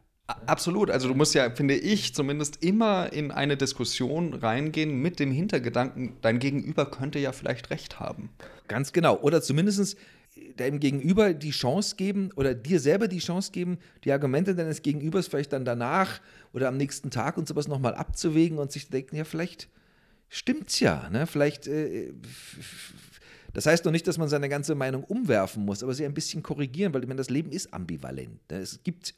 Absolut, also du musst ja, finde ich, zumindest immer in eine Diskussion reingehen mit dem Hintergedanken, dein Gegenüber könnte ja vielleicht recht haben. Ganz genau, oder zumindest deinem Gegenüber die Chance geben oder dir selber die Chance geben, die Argumente deines Gegenübers vielleicht dann danach oder am nächsten Tag und sowas nochmal abzuwägen und sich denken, ja vielleicht stimmt's ja, ne? Vielleicht... Das heißt noch nicht, dass man seine ganze Meinung umwerfen muss, aber sie ein bisschen korrigieren, weil ich meine, das Leben ist ambivalent, es gibt...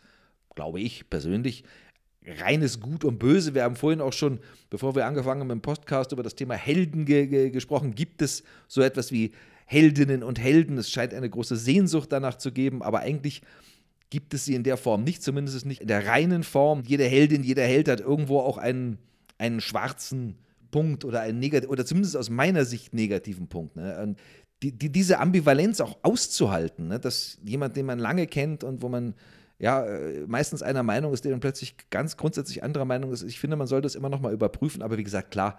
glaube ich persönlich, reines Gut und Böse. Wir haben vorhin auch schon, bevor wir angefangen haben mit dem Podcast, über das Thema Helden gesprochen. Gibt es so etwas wie Heldinnen und Helden? Es scheint eine große Sehnsucht danach zu geben, aber eigentlich gibt es sie in der Form nicht, zumindest nicht in der reinen Form. Jede Heldin, jeder Held hat irgendwo auch einen schwarzen Punkt oder einen negativen, oder zumindest aus meiner Sicht negativen Punkt. Ne? Diese Ambivalenz auch auszuhalten, ne? Dass jemand, den man lange kennt und wo man ja, meistens einer Meinung ist, der dann plötzlich ganz grundsätzlich anderer Meinung ist. Ich finde, man sollte es immer noch mal überprüfen, aber wie gesagt, klar,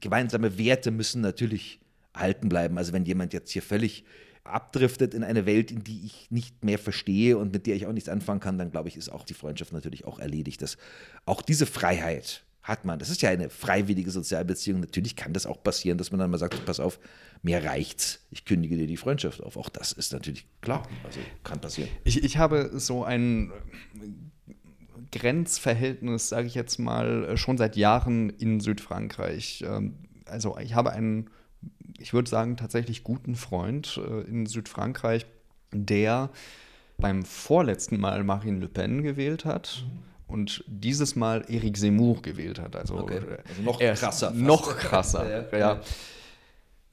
gemeinsame Werte müssen natürlich erhalten bleiben. Also wenn jemand jetzt hier völlig abdriftet in eine Welt, in die ich nicht mehr verstehe und mit der ich auch nichts anfangen kann, dann glaube ich, ist auch die Freundschaft natürlich auch erledigt. Dass auch diese Freiheit hat man. Das ist ja eine freiwillige Sozialbeziehung. Natürlich kann das auch passieren, dass man dann mal sagt, pass auf, mir reicht's, ich kündige dir die Freundschaft auf. Auch das ist natürlich klar, also kann passieren. Ich habe so ein Grenzverhältnis, sage ich jetzt mal, schon seit Jahren in Südfrankreich. Also ich habe einen, ich würde sagen, tatsächlich guten Freund in Südfrankreich, der beim vorletzten Mal Marine Le Pen gewählt hat. Mhm. Und dieses Mal Eric Zemmour gewählt hat. Also, okay. Also noch krasser. Noch krasser, ja.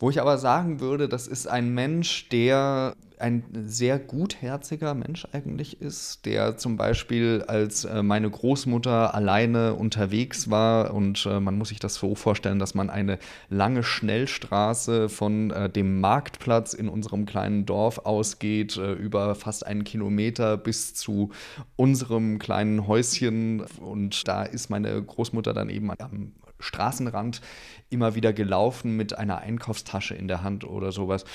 Wo ich aber sagen würde, das ist ein Mensch, der ein sehr gutherziger Mensch eigentlich ist, der zum Beispiel, als meine Großmutter alleine unterwegs war, und man muss sich das so vorstellen, dass man eine lange Schnellstraße von dem Marktplatz in unserem kleinen Dorf ausgeht, über fast einen Kilometer bis zu unserem kleinen Häuschen, und da ist meine Großmutter dann eben am Straßenrand immer wieder gelaufen mit einer Einkaufstasche in der Hand oder sowas.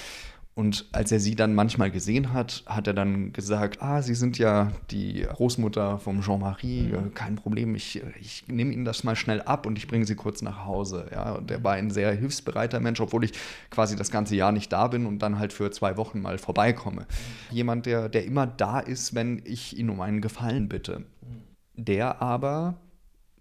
Und als er sie dann manchmal gesehen hat, hat er dann gesagt, Sie sind ja die Großmutter vom Jean-Marie, kein Problem, ich nehme Ihnen das mal schnell ab und ich bringe Sie kurz nach Hause. Ja, und er war ein sehr hilfsbereiter Mensch, obwohl ich quasi das ganze Jahr nicht da bin und dann halt für 2 Wochen mal vorbeikomme. Jemand, der immer da ist, wenn ich ihn um einen Gefallen bitte. Der aber...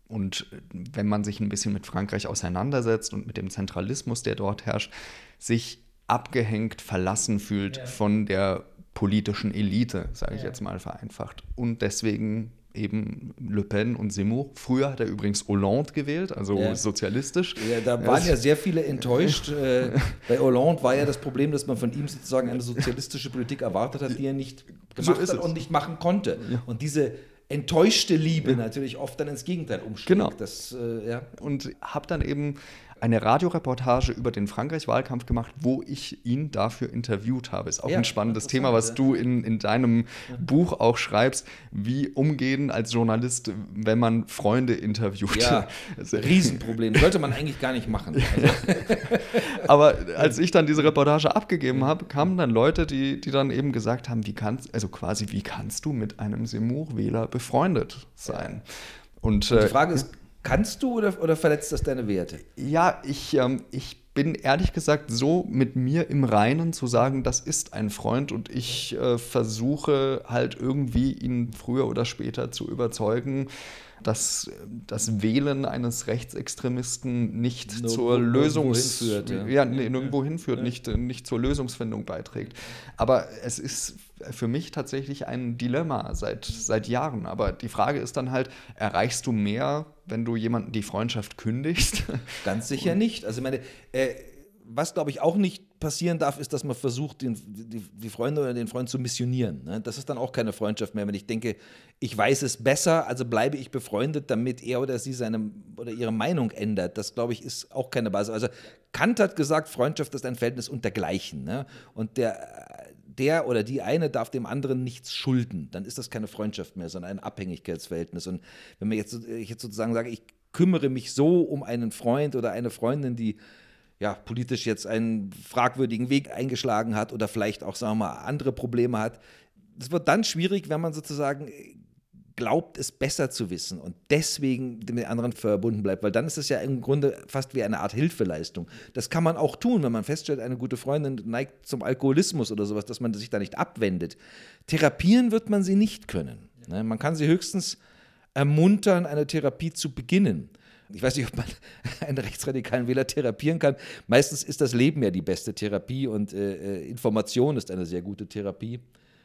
Und wenn man sich ein bisschen mit Frankreich auseinandersetzt und mit dem Zentralismus, der dort herrscht, sich abgehängt, verlassen fühlt von der politischen Elite, sage ich jetzt mal vereinfacht. Und deswegen eben Le Pen und Zemmour. Früher hat er übrigens Hollande gewählt, also sozialistisch. Ja, da waren ja sehr viele enttäuscht. Bei Hollande war ja das Problem, dass man von ihm sozusagen eine sozialistische Politik erwartet hat, die er nicht gemacht hat und nicht machen konnte. Ja. Und diese enttäuschte Liebe natürlich oft dann ins Gegenteil umschlägt. Genau. Und habe dann eben eine Radioreportage über den Frankreich-Wahlkampf gemacht, wo ich ihn dafür interviewt habe. Ist auch ein spannendes Thema, was du in deinem Buch auch schreibst, wie umgehen als Journalist, wenn man Freunde interviewt. Ja, Riesenproblem. Sollte man eigentlich gar nicht machen. Also. Aber als ich dann diese Reportage abgegeben habe, kamen dann Leute, die dann eben gesagt haben, wie kannst du mit einem Zemmour-Wähler befreundet sein? Und die Frage ist, kannst du oder verletzt das deine Werte? Ja, ich bin ehrlich gesagt so mit mir im Reinen zu sagen, das ist ein Freund, und ich versuche halt irgendwie, ihn früher oder später zu überzeugen, dass das Wählen eines Rechtsextremisten nicht nirgendwo hinführt, nicht zur Lösungsfindung beiträgt. Aber es ist für mich tatsächlich ein Dilemma seit Jahren. Aber die Frage ist dann halt, erreichst du mehr, wenn du jemanden die Freundschaft kündigst? Ganz sicher nicht. Also ich meine, was glaube ich auch nicht passieren darf, ist, dass man versucht, die Freunde oder den Freund zu missionieren. Ne? Das ist dann auch keine Freundschaft mehr, wenn ich denke, ich weiß es besser, also bleibe ich befreundet, damit er oder sie seine oder ihre Meinung ändert. Das, glaube ich, ist auch keine Basis. Also Kant hat gesagt, Freundschaft ist ein Verhältnis untergleichen. Ne? Und der oder die eine darf dem anderen nichts schulden. Dann ist das keine Freundschaft mehr, sondern ein Abhängigkeitsverhältnis. Und wenn ich jetzt sozusagen sage, ich kümmere mich so um einen Freund oder eine Freundin, die politisch jetzt einen fragwürdigen Weg eingeschlagen hat oder vielleicht auch, sagen wir mal, andere Probleme hat. Es wird dann schwierig, wenn man sozusagen glaubt, es besser zu wissen und deswegen mit den anderen verbunden bleibt, weil dann ist es ja im Grunde fast wie eine Art Hilfeleistung. Das kann man auch tun, wenn man feststellt, eine gute Freundin neigt zum Alkoholismus oder sowas, dass man sich da nicht abwendet. Therapieren wird man sie nicht können. Ne? Man kann sie höchstens ermuntern, eine Therapie zu beginnen. Ich weiß nicht, ob man einen rechtsradikalen Wähler therapieren kann. Meistens ist das Leben ja die beste Therapie und Information ist eine sehr gute Therapie.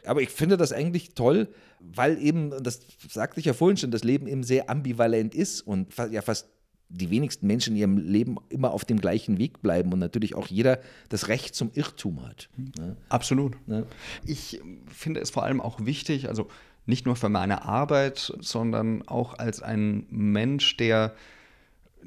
Aber ich finde das eigentlich toll, weil eben, das sagte ich ja vorhin schon, das Leben eben sehr ambivalent ist und fast die wenigsten Menschen in ihrem Leben immer auf dem gleichen Weg bleiben und natürlich auch jeder das Recht zum Irrtum hat. Ne? Absolut. Ne? Ich finde es vor allem auch wichtig, also nicht nur für meine Arbeit, sondern auch als ein Mensch, der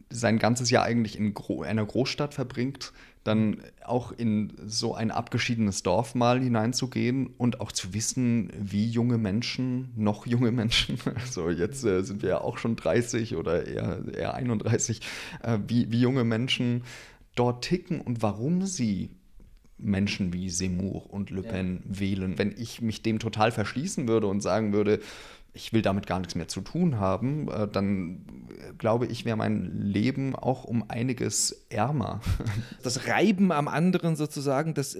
sein ganzes Jahr eigentlich in einer Großstadt verbringt, dann auch in so ein abgeschiedenes Dorf mal hineinzugehen und auch zu wissen, wie junge Menschen, also jetzt sind wir ja auch schon 30 oder eher 31, wie junge Menschen dort ticken und warum sie Menschen wie Zemmour und Le Pen wählen. Wenn ich mich dem total verschließen würde und sagen würde, ich will damit gar nichts mehr zu tun haben, dann glaube ich, wäre mein Leben auch um einiges ärmer. Das Reiben am anderen sozusagen, das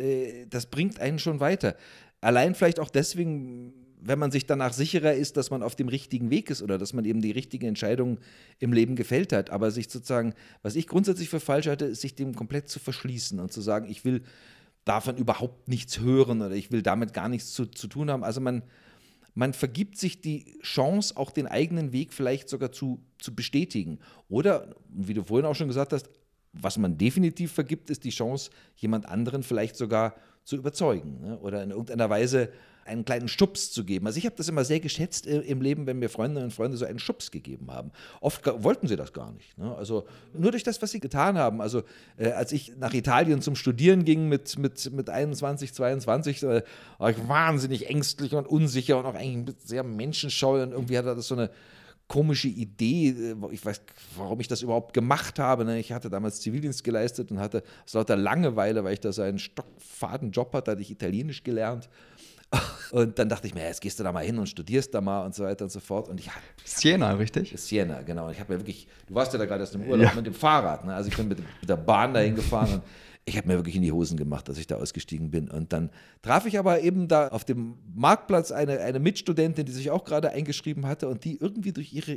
bringt einen schon weiter. Allein vielleicht auch deswegen, wenn man sich danach sicherer ist, dass man auf dem richtigen Weg ist oder dass man eben die richtige Entscheidung im Leben gefällt hat. Aber sich sozusagen, was ich grundsätzlich für falsch halte, ist, sich dem komplett zu verschließen und zu sagen, ich will davon überhaupt nichts hören oder ich will damit gar nichts zu tun haben. Also man vergibt sich die Chance, auch den eigenen Weg vielleicht sogar zu bestätigen. Oder, wie du vorhin auch schon gesagt hast, was man definitiv vergibt, ist die Chance, jemand anderen vielleicht sogar zu überzeugen, ne? Oder in irgendeiner Weise einen kleinen Schubs zu geben. Also ich habe das immer sehr geschätzt im Leben, wenn mir Freundinnen und Freunde so einen Schubs gegeben haben. Oft wollten sie das gar nicht, ne? Also nur durch das, was sie getan haben. Also als ich nach Italien zum Studieren ging mit 21, 22, war ich wahnsinnig ängstlich und unsicher und auch eigentlich sehr menschenscheu. Und irgendwie hatte das so eine komische Idee, ich weiß, warum ich das überhaupt gemacht habe, ne? Ich hatte damals Zivildienst geleistet und hatte aus lauter Langeweile, weil ich da so einen stockfaden Job hatte, hatte ich Italienisch gelernt. Und dann dachte ich mir, jetzt gehst du da mal hin und studierst da mal und so weiter und so fort. Und ich hab, Siena, richtig? Siena, genau. Ich habe mir wirklich, du warst ja da gerade erst im Urlaub, ja, mit dem Fahrrad, ne? Also ich bin mit der Bahn dahin gefahren und ich habe mir wirklich in die Hosen gemacht, dass ich da ausgestiegen bin. Und dann traf ich aber eben da auf dem Marktplatz eine Mitstudentin, die sich auch gerade eingeschrieben hatte und die irgendwie durch ihre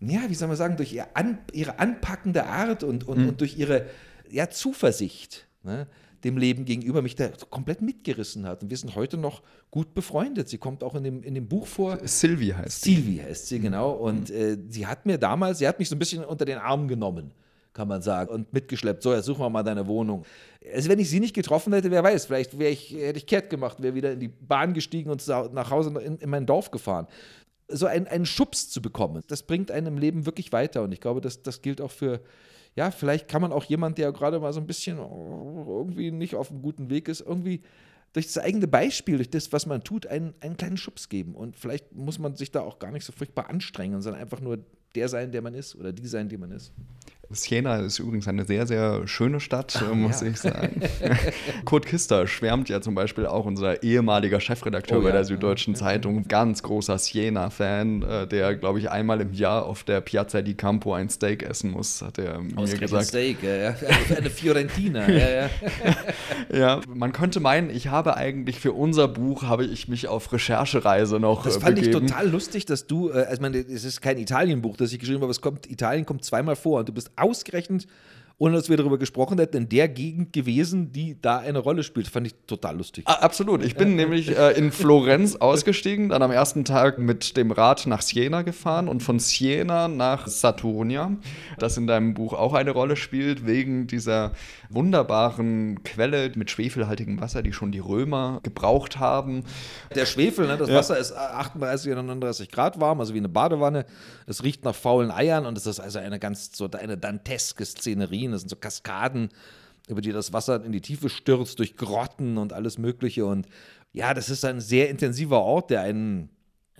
ja, wie soll man sagen, durch ihre anpackende Art und durch ihre, ja, Zuversicht, ne, dem Leben gegenüber mich da komplett mitgerissen hat. Und wir sind heute noch gut befreundet. Sie kommt auch in dem Buch vor. Sylvie heißt sie. Sylvie heißt sie, genau. Und sie hat mir damals, sie hat mich so ein bisschen unter den Arm genommen, kann man sagen, und mitgeschleppt. So, jetzt suchen wir mal deine Wohnung. Also wenn ich sie nicht getroffen hätte, wer weiß, vielleicht hätte ich kehrt gemacht, wäre wieder in die Bahn gestiegen und nach Hause in mein Dorf gefahren. So einen Schubs zu bekommen, das bringt einen im Leben wirklich weiter. Und ich glaube, das gilt auch für, ja, vielleicht kann man auch jemand, der gerade mal so ein bisschen irgendwie nicht auf einem guten Weg ist, irgendwie durch das eigene Beispiel, durch das, was man tut, einen kleinen Schubs geben. Und vielleicht muss man sich da auch gar nicht so furchtbar anstrengen, sondern einfach nur der sein, der man ist, oder die sein, die man ist. Siena ist übrigens eine sehr, sehr schöne Stadt, muss ich sagen. Kurt Kister schwärmt ja zum Beispiel auch, unser ehemaliger Chefredakteur bei der Süddeutschen Zeitung, ganz großer Siena-Fan, der, glaube ich, einmal im Jahr auf der Piazza del Campo ein Steak essen muss, hat er mir gesagt. Ein Steak, ja. Eine Fiorentina. Ja. Ja, man könnte meinen, ich habe eigentlich für unser Buch, habe ich mich auf Recherchereise noch begeben. Das fand ich total lustig, dass du, also ich meine, es ist kein Italienbuch, das ich geschrieben habe, Italien kommt zweimal vor und du bist ausgerechnet, ohne dass wir darüber gesprochen hätten, in der Gegend gewesen, die da eine Rolle spielt. Fand ich total lustig. Absolut. Ich bin nämlich in Florenz ausgestiegen, dann am ersten Tag mit dem Rad nach Siena gefahren und von Siena nach Saturnia, das in deinem Buch auch eine Rolle spielt, wegen dieser wunderbaren Quelle mit schwefelhaltigem Wasser, die schon die Römer gebraucht haben. Der Schwefel, ne? Das Wasser ist 38 oder 39 Grad warm, also wie eine Badewanne. Es riecht nach faulen Eiern und es ist also eine ganz so eine danteske Szenerie. Das sind so Kaskaden, über die das Wasser in die Tiefe stürzt, durch Grotten und alles Mögliche. Und ja, das ist ein sehr intensiver Ort, der einen.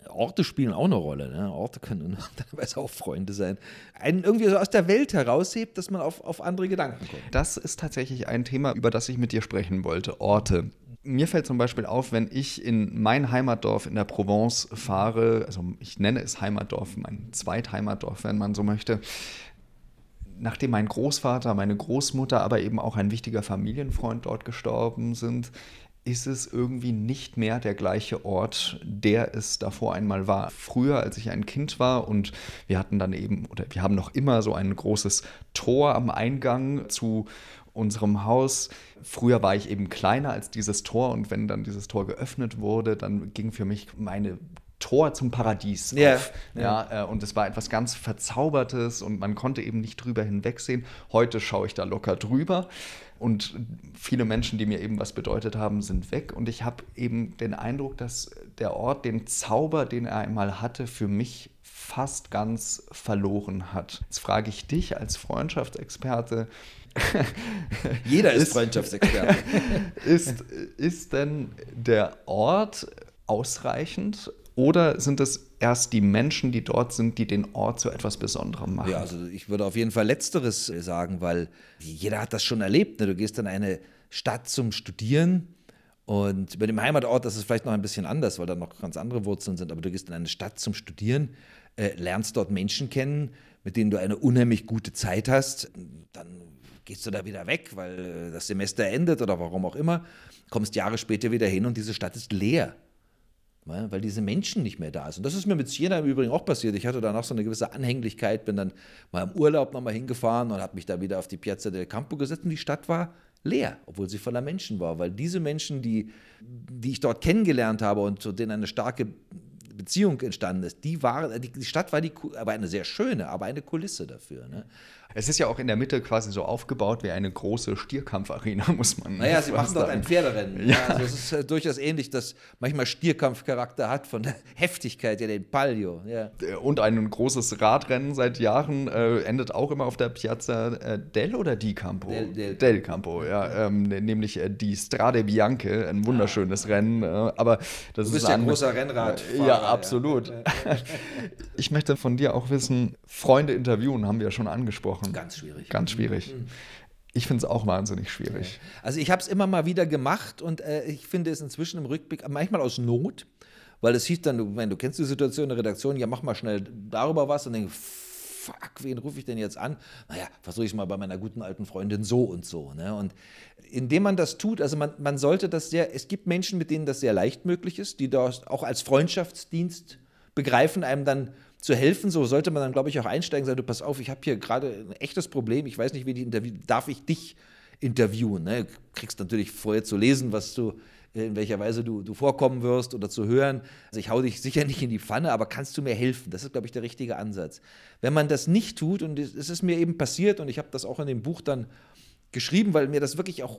Orte spielen auch eine Rolle, ne? Orte können teilweise auch Freunde sein. Einen irgendwie so aus der Welt heraushebt, dass man auf andere Gedanken kommt. Das ist tatsächlich ein Thema, über das ich mit dir sprechen wollte: Orte. Mir fällt zum Beispiel auf, wenn ich in mein Heimatdorf in der Provence fahre, also ich nenne es Heimatdorf, mein Zweitheimatdorf, wenn man so möchte. Nachdem mein Großvater, meine Großmutter, aber eben auch ein wichtiger Familienfreund dort gestorben sind, ist es irgendwie nicht mehr der gleiche Ort, der es davor einmal war. Früher, als ich ein Kind war und wir hatten dann eben, oder wir haben noch immer so ein großes Tor am Eingang zu unserem Haus. Früher war ich eben kleiner als dieses Tor und wenn dann dieses Tor geöffnet wurde, dann ging für mich meine Tor zum Paradies auf. Ja, und es war etwas ganz Verzaubertes und man konnte eben nicht drüber hinwegsehen. Heute schaue ich da locker drüber und viele Menschen, die mir eben was bedeutet haben, sind weg. Und ich habe eben den Eindruck, dass der Ort den Zauber, den er einmal hatte, für mich fast ganz verloren hat. Jetzt frage ich dich als Freundschaftsexperte. Jeder ist Freundschaftsexperte. Ist denn der Ort ausreichend? Oder sind es erst die Menschen, die dort sind, die den Ort zu etwas Besonderem machen? Ja, also ich würde auf jeden Fall Letzteres sagen, weil jeder hat das schon erlebt. Ne? Du gehst in eine Stadt zum Studieren und bei dem Heimatort ist es vielleicht noch ein bisschen anders, weil da noch ganz andere Wurzeln sind. Aber du gehst in eine Stadt zum Studieren, lernst dort Menschen kennen, mit denen du eine unheimlich gute Zeit hast. Dann gehst du da wieder weg, weil das Semester endet oder warum auch immer. Kommst Jahre später wieder hin und diese Stadt ist leer. Weil diese Menschen nicht mehr da sind. Das ist mir mit Siena im Übrigen auch passiert. Ich hatte danach so eine gewisse Anhänglichkeit, bin dann mal im Urlaub nochmal hingefahren und habe mich da wieder auf die Piazza del Campo gesetzt und die Stadt war leer, obwohl sie voller Menschen war. Weil diese Menschen, die ich dort kennengelernt habe und zu denen eine starke Beziehung entstanden ist, die Stadt war aber eine sehr schöne, aber eine Kulisse dafür. Ne? Es ist ja auch in der Mitte quasi so aufgebaut wie eine große Stierkampfarena, muss man sagen. Naja, sie machen dort ein Pferderennen. Ja. Also es ist durchaus ähnlich, dass manchmal Stierkampfcharakter hat von der Heftigkeit, ja, den Palio. Ja. Und ein großes Radrennen seit Jahren endet auch immer auf der Piazza del oder di Campo? Del Campo, ja. Nämlich die Strade Bianche, ein wunderschönes Rennen. Aber das du bist ja ein großer Rennradfahrer. Ja, absolut. Ja. Ich möchte von dir auch wissen, Freunde interviewen haben wir ja schon angesprochen. Ganz schwierig. Ganz schwierig. Ich finde es auch wahnsinnig schwierig. Also ich habe es immer mal wieder gemacht und ich finde es inzwischen im Rückblick manchmal aus Not, weil es hieß dann, du kennst die Situation in der Redaktion, ja mach mal schnell darüber was und denke, fuck, wen rufe ich denn jetzt an? Naja, versuche ich es mal bei meiner guten alten Freundin so und so. Ne? Und indem man das tut, also man sollte das sehr, es gibt Menschen, mit denen das sehr leicht möglich ist, die das auch als Freundschaftsdienst begreifen, einem dann zu helfen, so sollte man dann, glaube ich, auch einsteigen und sagen, du, pass auf, ich habe hier gerade ein echtes Problem, ich weiß nicht, wen ich interviewen, darf ich dich interviewen? Ne? Du kriegst natürlich vorher zu lesen, was du, in welcher Weise du vorkommen wirst oder zu hören. Also ich hau dich sicher nicht in die Pfanne, aber kannst du mir helfen? Das ist, glaube ich, der richtige Ansatz. Wenn man das nicht tut, und es ist mir eben passiert, und ich habe das auch in dem Buch dann geschrieben, weil mir das wirklich auch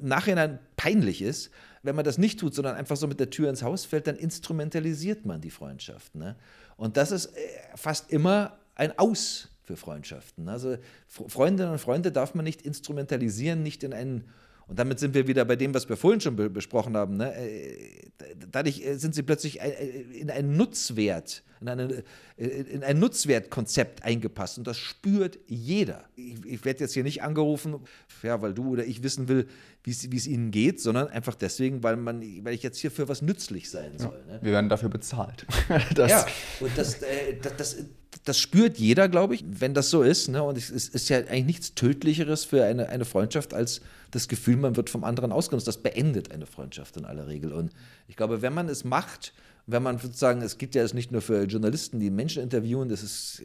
im Nachhinein peinlich ist, wenn man das nicht tut, sondern einfach so mit der Tür ins Haus fällt, dann instrumentalisiert man die Freundschaft. Ne? Und das ist fast immer ein Aus für Freundschaften. Also Freundinnen und Freunde darf man nicht instrumentalisieren, nicht in einen, und damit sind wir wieder bei dem, was wir vorhin schon besprochen haben, ne? Dadurch sind sie plötzlich in einen Nutzwert, in ein Nutzwertkonzept eingepasst und das spürt jeder. Ich werde jetzt hier nicht angerufen, ja, weil du oder ich wissen will, wie es ihnen geht, sondern einfach deswegen, weil ich jetzt hier für was nützlich sein soll. Ne? Wir werden dafür bezahlt. Ja, und das spürt jeder, glaube ich, wenn das so ist. Ne? Und es ist ja eigentlich nichts Tödlicheres für eine Freundschaft als das Gefühl, man wird vom anderen ausgenutzt. Das beendet eine Freundschaft in aller Regel. Und ich glaube, wenn man es macht, wenn man sozusagen, es gibt ja das nicht nur für Journalisten, die Menschen interviewen, das ist,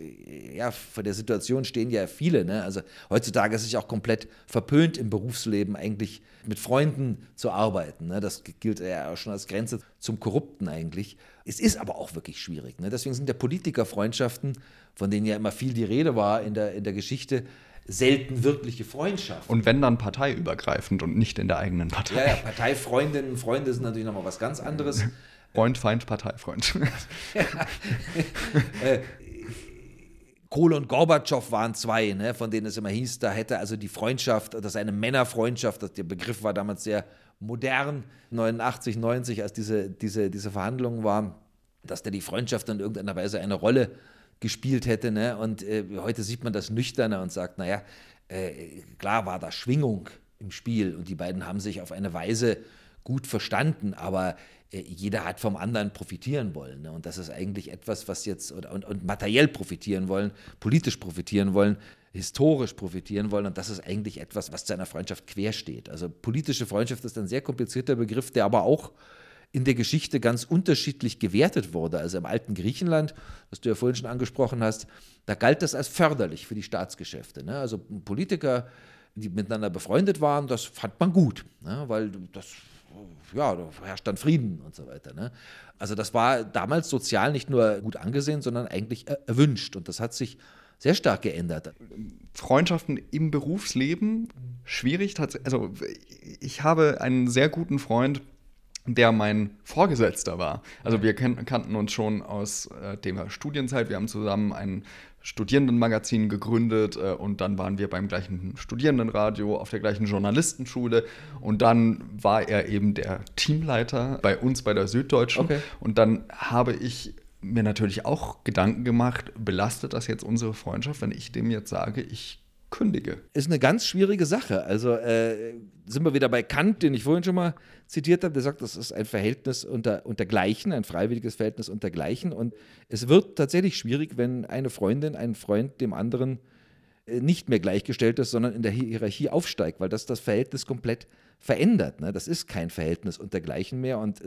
ja, vor der Situation stehen ja viele, ne? Also heutzutage ist es ja auch komplett verpönt im Berufsleben eigentlich mit Freunden zu arbeiten, ne? Das gilt ja schon als Grenze zum Korrupten eigentlich. Es ist aber auch wirklich schwierig, ne? Deswegen sind ja Politikerfreundschaften, von denen ja immer viel die Rede war in der Geschichte, selten wirkliche Freundschaft. Und wenn, dann parteiübergreifend und nicht in der eigenen Partei. Ja, Parteifreundinnen und Freunde sind natürlich nochmal was ganz anderes. Freund, Feind, Parteifreund. Ja. Kohl und Gorbatschow waren zwei, ne, von denen es immer hieß, da hätte also die Freundschaft, das ist eine Männerfreundschaft, der Begriff war damals sehr modern, 89, 90, als diese Verhandlungen waren, dass da die Freundschaft in irgendeiner Weise eine Rolle gespielt hätte. Ne? Und heute sieht man das nüchterner und sagt, naja, klar war da Schwingung im Spiel und die beiden haben sich auf eine Weise gut verstanden, aber jeder hat vom anderen profitieren wollen. Ne? Und das ist eigentlich etwas, was jetzt, und materiell profitieren wollen, politisch profitieren wollen, historisch profitieren wollen. Und das ist eigentlich etwas, was zu einer Freundschaft quersteht. Also politische Freundschaft ist ein sehr komplizierter Begriff, der aber auch in der Geschichte ganz unterschiedlich gewertet wurde. Also im alten Griechenland, was du ja vorhin schon angesprochen hast, da galt das als förderlich für die Staatsgeschäfte. Ne? Also Politiker, die miteinander befreundet waren, das fand man gut, ne? Weil das, ja, da herrscht dann Frieden und so weiter. Ne? Also das war damals sozial nicht nur gut angesehen, sondern eigentlich erwünscht. Und das hat sich sehr stark geändert. Freundschaften im Berufsleben, schwierig. Also ich habe einen sehr guten Freund, der mein Vorgesetzter war. Also wir kannten uns schon aus der Studienzeit. Wir haben zusammen ein Studierendenmagazin gegründet und dann waren wir beim gleichen Studierendenradio, auf der gleichen Journalistenschule und dann war er eben der Teamleiter bei uns bei der Süddeutschen. Okay. Und dann habe ich mir natürlich auch Gedanken gemacht, belastet das jetzt unsere Freundschaft, wenn ich dem jetzt sage, ich kündige. Ist eine ganz schwierige Sache. Also sind wir wieder bei Kant, den ich vorhin schon mal zitiert habe, der sagt, das ist ein Verhältnis unter Gleichen, ein freiwilliges Verhältnis unter Gleichen. Und es wird tatsächlich schwierig, wenn eine Freundin, ein Freund dem anderen nicht mehr gleichgestellt ist, sondern in der Hierarchie aufsteigt, weil das Verhältnis komplett verändert. Ne? Das ist kein Verhältnis unter Gleichen mehr. Und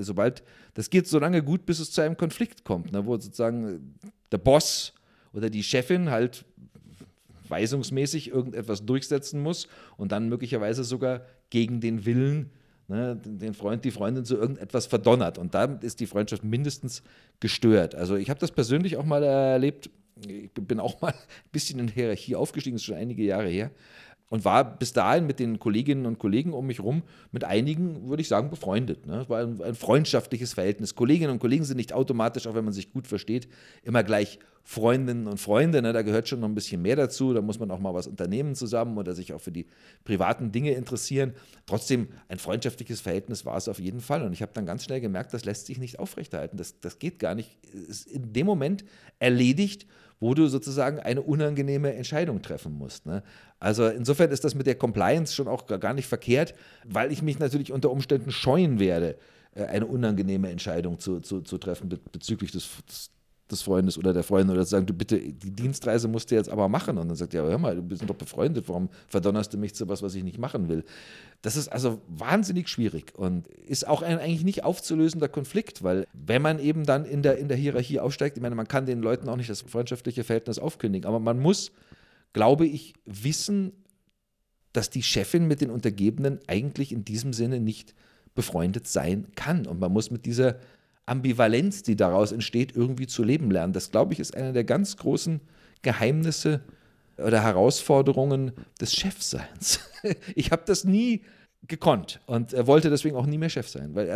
das geht so lange gut, bis es zu einem Konflikt kommt, ne? Wo sozusagen der Boss oder die Chefin halt weisungsmäßig irgendetwas durchsetzen muss und dann möglicherweise sogar gegen den Willen ne, den Freund, die Freundin zu irgendetwas verdonnert. Und damit ist die Freundschaft mindestens gestört. Also ich habe das persönlich auch mal erlebt. Ich bin auch mal ein bisschen in Hierarchie aufgestiegen, das ist schon einige Jahre her. Und war bis dahin mit den Kolleginnen und Kollegen um mich rum, mit einigen, würde ich sagen, befreundet. Ne? Es war ein freundschaftliches Verhältnis. Kolleginnen und Kollegen sind nicht automatisch, auch wenn man sich gut versteht, immer gleich Freundinnen und Freunde. Ne? Da gehört schon noch ein bisschen mehr dazu. Da muss man auch mal was unternehmen zusammen oder sich auch für die privaten Dinge interessieren. Trotzdem, ein freundschaftliches Verhältnis war es auf jeden Fall. Und ich habe dann ganz schnell gemerkt, das lässt sich nicht aufrechterhalten. Das geht gar nicht. Es ist in dem Moment erledigt, wo du sozusagen eine unangenehme Entscheidung treffen musst. Ne? Also insofern ist das mit der Compliance schon auch gar nicht verkehrt, weil ich mich natürlich unter Umständen scheuen werde, eine unangenehme Entscheidung zu treffen bezüglich des Freundes oder der Freundin oder zu sagen, du bitte, die Dienstreise musst du jetzt aber machen. Und dann sagt er, ja, hör mal, du bist doch befreundet, warum verdonnerst du mich zu was, was ich nicht machen will? Das ist also wahnsinnig schwierig und ist auch ein eigentlich nicht aufzulösender Konflikt, weil wenn man eben dann in der Hierarchie aufsteigt, ich meine, man kann den Leuten auch nicht das freundschaftliche Verhältnis aufkündigen, aber man muss, glaube ich, wissen, dass die Chefin mit den Untergebenen eigentlich in diesem Sinne nicht befreundet sein kann. Und man muss mit dieser Ambivalenz, die daraus entsteht, irgendwie zu leben lernen. Das, glaube ich, ist einer der ganz großen Geheimnisse oder Herausforderungen des Chefseins. Ich habe das nie gekonnt und wollte deswegen auch nie mehr Chef sein. Weil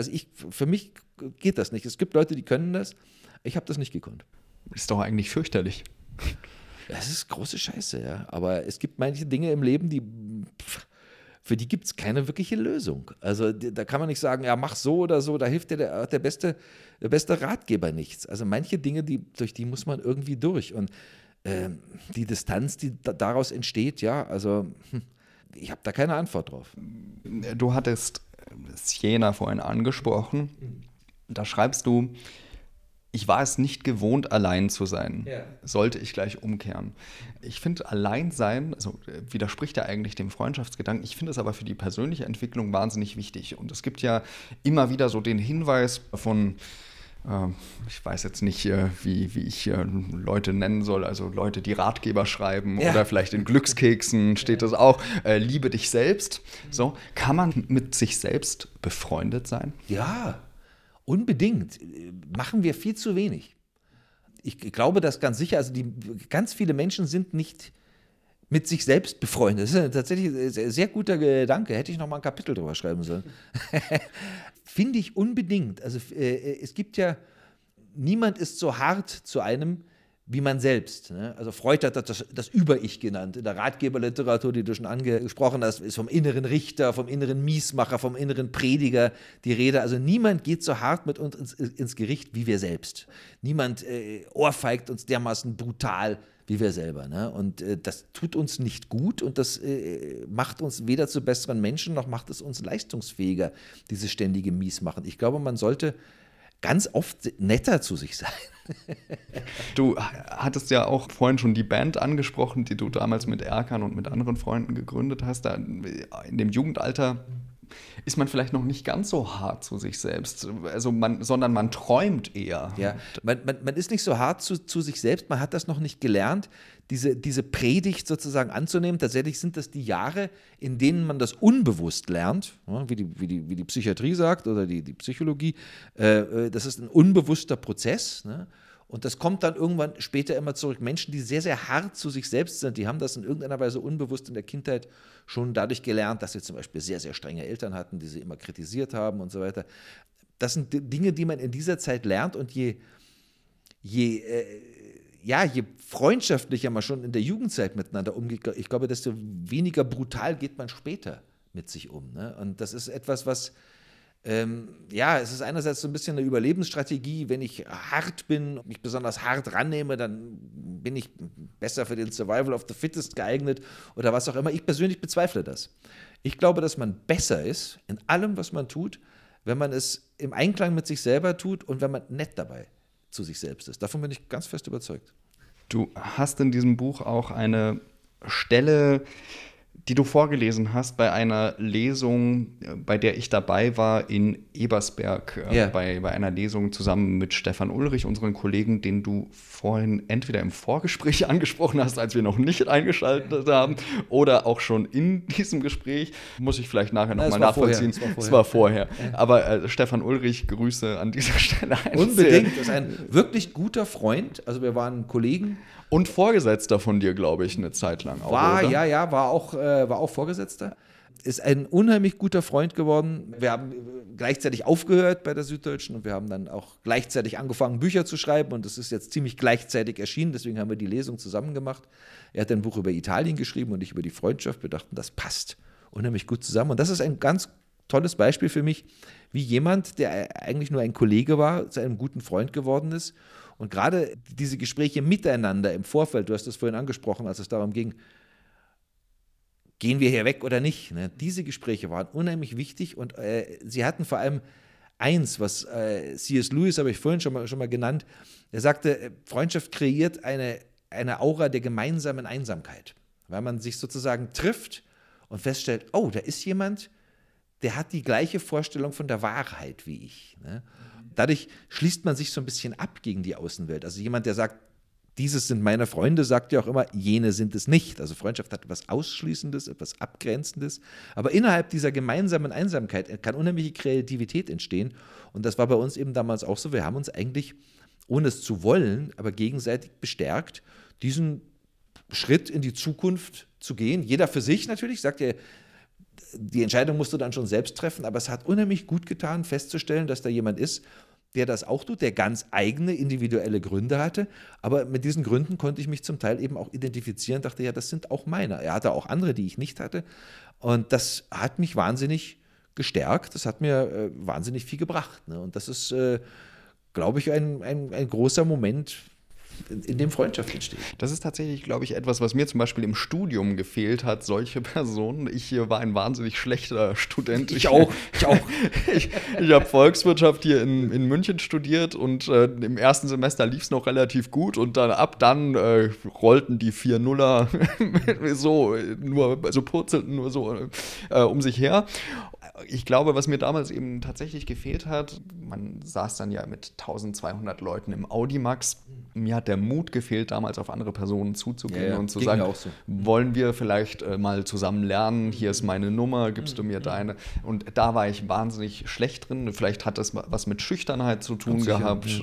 für mich geht das nicht. Es gibt Leute, die können das. Ich habe das nicht gekonnt. Ist doch eigentlich fürchterlich. Das ist große Scheiße, ja. Aber es gibt manche Dinge im Leben, die... Für die gibt es keine wirkliche Lösung. Also da kann man nicht sagen, ja, mach so oder so, da hilft dir der beste Ratgeber nichts. Also manche Dinge, durch die muss man irgendwie durch. Und die Distanz, die daraus entsteht, ja, also ich habe da keine Antwort drauf. Du hattest Siena vorhin angesprochen. Da schreibst du, ich war es nicht gewohnt, allein zu sein. Yeah. Sollte ich gleich umkehren. Ich finde, allein sein, also widerspricht ja eigentlich dem Freundschaftsgedanken. Ich finde es aber für die persönliche Entwicklung wahnsinnig wichtig. Und es gibt ja immer wieder so den Hinweis von, ich weiß jetzt nicht, wie ich Leute nennen soll, also Leute, die Ratgeber schreiben, yeah, oder vielleicht in Glückskeksen steht das auch, liebe dich selbst. So, kann man mit sich selbst befreundet sein? Ja. Unbedingt. Machen wir viel zu wenig. Ich glaube das ganz sicher. Also ganz viele Menschen sind nicht mit sich selbst befreundet. Das ist tatsächlich ein sehr, sehr guter Gedanke. Hätte ich noch mal ein Kapitel drüber schreiben sollen. Finde ich unbedingt. Also es gibt ja, niemand ist so hart zu einem wie man selbst. Ne? Also Freud hat das Über-Ich genannt. In der Ratgeberliteratur, die du schon angesprochen hast, ist vom inneren Richter, vom inneren Miesmacher, vom inneren Prediger die Rede. Also niemand geht so hart mit uns ins Gericht wie wir selbst. Niemand ohrfeigt uns dermaßen brutal wie wir selber. Ne? Und das tut uns nicht gut und das macht uns weder zu besseren Menschen, noch macht es uns leistungsfähiger, dieses ständige Miesmachen. Ich glaube, man sollte ganz oft netter zu sich sein. Du hattest ja auch vorhin schon die Band angesprochen, die du damals mit Erkan und mit anderen Freunden gegründet hast. Da in dem Jugendalter ist man vielleicht noch nicht ganz so hart zu sich selbst, also sondern man träumt eher. Ja, man ist nicht so hart zu sich selbst, man hat das noch nicht gelernt, diese Predigt sozusagen anzunehmen. Tatsächlich sind das die Jahre, in denen man das unbewusst lernt, wie die Psychiatrie sagt oder die Psychologie. Das ist ein unbewusster Prozess, ne? Und das kommt dann irgendwann später immer zurück. Menschen, die sehr, sehr hart zu sich selbst sind, die haben das in irgendeiner Weise unbewusst in der Kindheit schon dadurch gelernt, dass sie zum Beispiel sehr, sehr strenge Eltern hatten, die sie immer kritisiert haben und so weiter. Das sind Dinge, die man in dieser Zeit lernt und je freundschaftlicher man schon in der Jugendzeit miteinander umgeht, ich glaube, desto weniger brutal geht man später mit sich um. Ne? Und das ist etwas, was... es ist einerseits so ein bisschen eine Überlebensstrategie, wenn ich hart bin, mich besonders hart rannehme, dann bin ich besser für den Survival of the Fittest geeignet oder was auch immer. Ich persönlich bezweifle das. Ich glaube, dass man besser ist in allem, was man tut, wenn man es im Einklang mit sich selber tut und wenn man nett dabei zu sich selbst ist. Davon bin ich ganz fest überzeugt. Du hast in diesem Buch auch eine Stelle, die du vorgelesen hast bei einer Lesung, bei der ich dabei war in Ebersberg, yeah, bei einer Lesung zusammen mit Stefan Ulrich, unseren Kollegen, den du vorhin entweder im Vorgespräch angesprochen hast, als wir noch nicht eingeschaltet haben, oder auch schon in diesem Gespräch. Muss ich vielleicht nachher nochmal nachvollziehen. Es war vorher. Aber Stefan Ulrich, Grüße an dieser Stelle. Unbedingt. Das ist ein wirklich guter Freund. Also wir waren Kollegen. Und Vorgesetzter von dir, glaube ich, eine Zeit lang auch, war, oder? Ja, war auch Vorgesetzter. Ist ein unheimlich guter Freund geworden. Wir haben gleichzeitig aufgehört bei der Süddeutschen und wir haben dann auch gleichzeitig angefangen, Bücher zu schreiben, und das ist jetzt ziemlich gleichzeitig erschienen, deswegen haben wir die Lesung zusammen gemacht. Er hat ein Buch über Italien geschrieben und ich über die Freundschaft. Wir dachten, das passt unheimlich gut zusammen, und das ist ein ganz tolles Beispiel für mich, wie jemand, der eigentlich nur ein Kollege war, zu einem guten Freund geworden ist. Und gerade diese Gespräche miteinander im Vorfeld, du hast das vorhin angesprochen, als es darum ging, gehen wir hier weg oder nicht? Ne? Diese Gespräche waren unheimlich wichtig, und sie hatten vor allem eins, was C.S. Lewis, habe ich vorhin schon mal genannt, er sagte, Freundschaft kreiert eine Aura der gemeinsamen Einsamkeit, weil man sich sozusagen trifft und feststellt, oh, da ist jemand, der hat die gleiche Vorstellung von der Wahrheit wie ich. Ne? Dadurch schließt man sich so ein bisschen ab gegen die Außenwelt. Also jemand, der sagt, dieses sind meine Freunde, sagt ja auch immer, jene sind es nicht. Also Freundschaft hat etwas Ausschließendes, etwas Abgrenzendes. Aber innerhalb dieser gemeinsamen Einsamkeit kann unheimliche Kreativität entstehen. Und das war bei uns eben damals auch so. Wir haben uns eigentlich, ohne es zu wollen, aber gegenseitig bestärkt, diesen Schritt in die Zukunft zu gehen. Jeder für sich natürlich, sagt ja, die Entscheidung musst du dann schon selbst treffen, aber es hat unheimlich gut getan, festzustellen, dass da jemand ist, der das auch tut, der ganz eigene individuelle Gründe hatte, aber mit diesen Gründen konnte ich mich zum Teil eben auch identifizieren, dachte, ja, das sind auch meine. Er hatte auch andere, die ich nicht hatte, und das hat mich wahnsinnig gestärkt, das hat mir wahnsinnig viel gebracht, ne? Und das ist, glaube ich, ein großer Moment, in dem Freundschaft entsteht. Das ist tatsächlich, glaube ich, etwas, was mir zum Beispiel im Studium gefehlt hat, solche Personen. Ich war ein wahnsinnig schlechter Student. Ich auch. Ich habe Volkswirtschaft hier in München studiert, und im ersten Semester lief es noch relativ gut, und dann ab dann rollten die 4-0er purzelten um sich her. Ich glaube, was mir damals eben tatsächlich gefehlt hat, man saß dann ja mit 1200 Leuten im Audimax. Mir hat der Mut gefehlt, damals auf andere Personen zuzugehen, und zu sagen, so, wollen wir vielleicht mal zusammen lernen, hier ist meine Nummer, gibst du mir deine. Und da war ich wahnsinnig schlecht drin. Vielleicht hat das was mit Schüchternheit zu tun gehabt.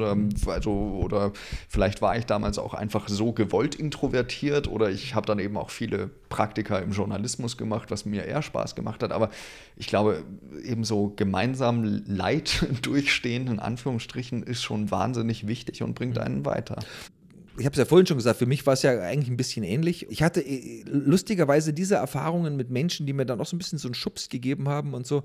Oder vielleicht war ich damals auch einfach so gewollt introvertiert, oder ich habe dann eben auch viele Praktika im Journalismus gemacht, was mir eher Spaß gemacht hat. Aber ich glaube, eben so gemeinsam Leid durchstehen, in Anführungsstrichen, ist schon wahnsinnig wichtig und bringt einen weiter. Ich habe es ja vorhin schon gesagt, für mich war es ja eigentlich ein bisschen ähnlich. Ich hatte lustigerweise diese Erfahrungen mit Menschen, die mir dann auch so ein bisschen so einen Schubs gegeben haben und so,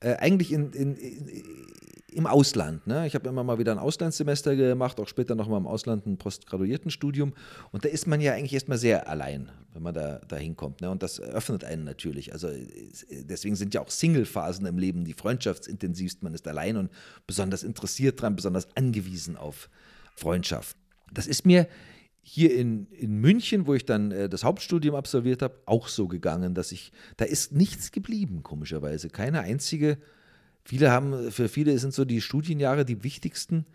eigentlich im Ausland. Ne? Ich habe immer mal wieder ein Auslandssemester gemacht, auch später nochmal im Ausland ein Postgraduiertenstudium. Und da ist man ja eigentlich erstmal sehr allein, wenn man da hinkommt. Ne? Und das öffnet einen natürlich. Also deswegen sind ja auch Single-Phasen im Leben die freundschaftsintensivst. Man ist allein und besonders interessiert dran, besonders angewiesen auf Freundschaft. Das ist mir hier in München, wo ich dann das Hauptstudium absolviert habe, auch so gegangen, dass da ist nichts geblieben, komischerweise. Keine einzige, für viele sind so die Studienjahre die wichtigsten,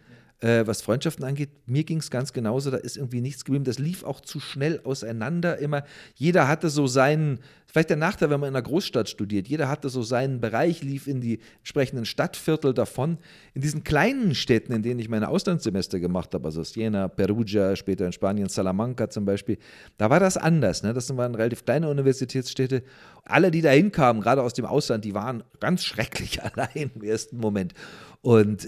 was Freundschaften angeht. Mir ging es ganz genauso, da ist irgendwie nichts geblieben. Das lief auch zu schnell auseinander immer. Jeder hatte so seinen, vielleicht der Nachteil, wenn man in einer Großstadt studiert, jeder hatte so seinen Bereich, lief in die entsprechenden Stadtviertel davon. In diesen kleinen Städten, in denen ich meine Auslandssemester gemacht habe, also Siena, Perugia, später in Spanien, Salamanca zum Beispiel, da war das anders. Ne? Das waren relativ kleine Universitätsstädte. Alle, die da hinkamen, gerade aus dem Ausland, die waren ganz schrecklich allein im ersten Moment. Und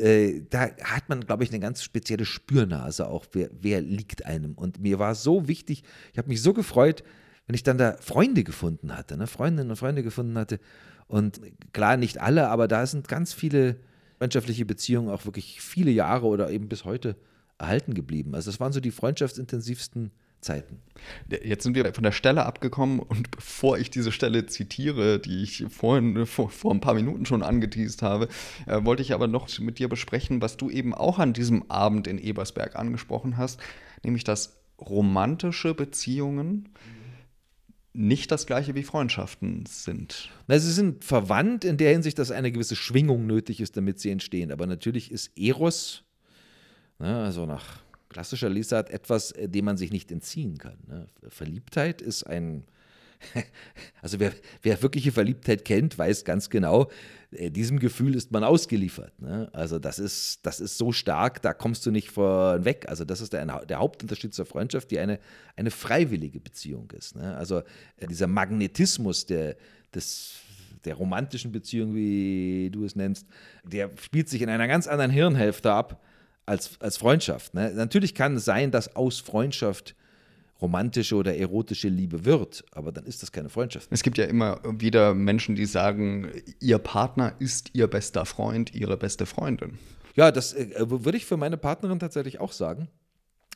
da hat man, glaube ich, eine ganz spezielle Spürnase auch, wer liegt einem. Und mir war so wichtig, ich habe mich so gefreut, wenn ich dann da Freunde gefunden hatte, ne? Freundinnen und Freunde gefunden hatte. Und klar, nicht alle, aber da sind ganz viele freundschaftliche Beziehungen auch wirklich viele Jahre oder eben bis heute erhalten geblieben. Also das waren so die freundschaftsintensivsten Zeiten. Jetzt sind wir von der Stelle abgekommen, und bevor ich diese Stelle zitiere, die ich vorhin vor ein paar Minuten schon angeteast habe, wollte ich aber noch mit dir besprechen, was du eben auch an diesem Abend in Ebersberg angesprochen hast, nämlich dass romantische Beziehungen nicht das Gleiche wie Freundschaften sind. Na, sie sind verwandt in der Hinsicht, dass eine gewisse Schwingung nötig ist, damit sie entstehen. Aber natürlich ist Eros, na, also nach klassischer Lesart, etwas, dem man sich nicht entziehen kann. Ne? Verliebtheit ist ein... Also wer wirkliche Verliebtheit kennt, weiß ganz genau, diesem Gefühl ist man ausgeliefert. Ne? Also das ist so stark, da kommst du nicht von weg. Also das ist der Hauptunterschied zur Freundschaft, die eine freiwillige Beziehung ist. Ne? Also dieser Magnetismus der romantischen Beziehung, wie du es nennst, der spielt sich in einer ganz anderen Hirnhälfte ab als Freundschaft. Ne? Natürlich kann es sein, dass aus Freundschaft romantische oder erotische Liebe wird, aber dann ist das keine Freundschaft. Es gibt ja immer wieder Menschen, die sagen, ihr Partner ist ihr bester Freund, ihre beste Freundin. Ja, das würde ich für meine Partnerin tatsächlich auch sagen.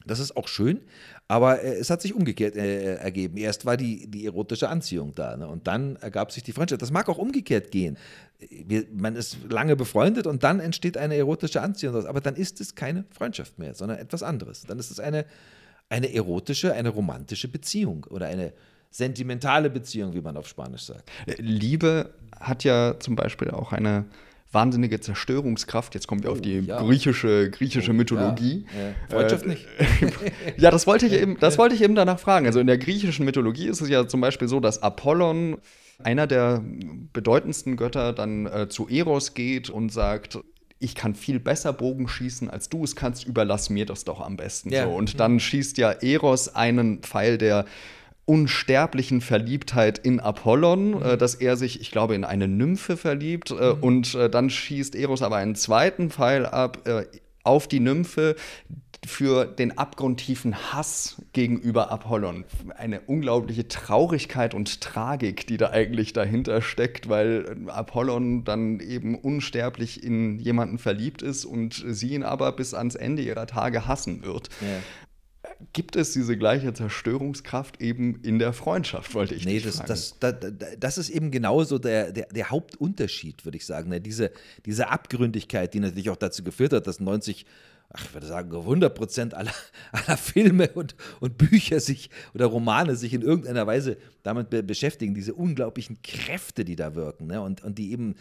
Das ist auch schön, aber es hat sich umgekehrt ergeben. Erst war die erotische Anziehung da, ne? Und dann ergab sich die Freundschaft. Das mag auch umgekehrt gehen. Man ist lange befreundet und dann entsteht eine erotische Anziehung. Aber dann ist es keine Freundschaft mehr, sondern etwas anderes. Dann ist es eine erotische, eine romantische Beziehung oder eine sentimentale Beziehung, wie man auf Spanisch sagt. Liebe hat ja zum Beispiel auch eine wahnsinnige Zerstörungskraft. Jetzt kommen wir auf die griechische Mythologie. Ja. Freundschaft nicht. Ja, das wollte ich eben danach fragen. Also in der griechischen Mythologie ist es ja zum Beispiel so, dass Apollon, einer der bedeutendsten Götter, dann zu Eros geht und sagt: Ich kann viel besser Bogen schießen, als du es kannst, überlass mir das doch am besten. Ja. So. Und dann schießt ja Eros einen Pfeil der unsterblichen Verliebtheit in Apollon, dass er sich, ich glaube, in eine Nymphe verliebt. Und dann schießt Eros aber einen zweiten Pfeil ab auf die Nymphe für den abgrundtiefen Hass gegenüber Apollon. Eine unglaubliche Traurigkeit und Tragik, die da eigentlich dahinter steckt, weil Apollon dann eben unsterblich in jemanden verliebt ist und sie ihn aber bis ans Ende ihrer Tage hassen wird. Ja. Gibt es diese gleiche Zerstörungskraft eben in der Freundschaft, wollte ich nicht sagen. Das ist eben genauso der Hauptunterschied, würde ich sagen. Diese Abgründigkeit, die natürlich auch dazu geführt hat, dass 100% aller Filme und Bücher sich oder Romane sich in irgendeiner Weise damit beschäftigen, diese unglaublichen Kräfte, die da wirken, ne? Und die eben,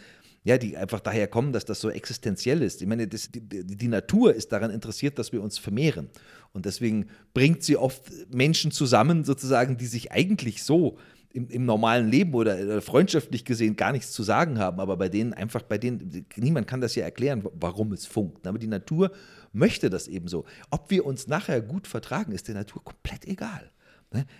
ja, die einfach daher kommen, dass das so existenziell ist. Ich meine, die Natur ist daran interessiert, dass wir uns vermehren. Und deswegen bringt sie oft Menschen zusammen, sozusagen, die sich eigentlich so im normalen Leben oder freundschaftlich gesehen gar nichts zu sagen haben, aber bei denen, niemand kann das ja erklären, warum es funkt. Aber die Natur möchte das eben so. Ob wir uns nachher gut vertragen, ist der Natur komplett egal.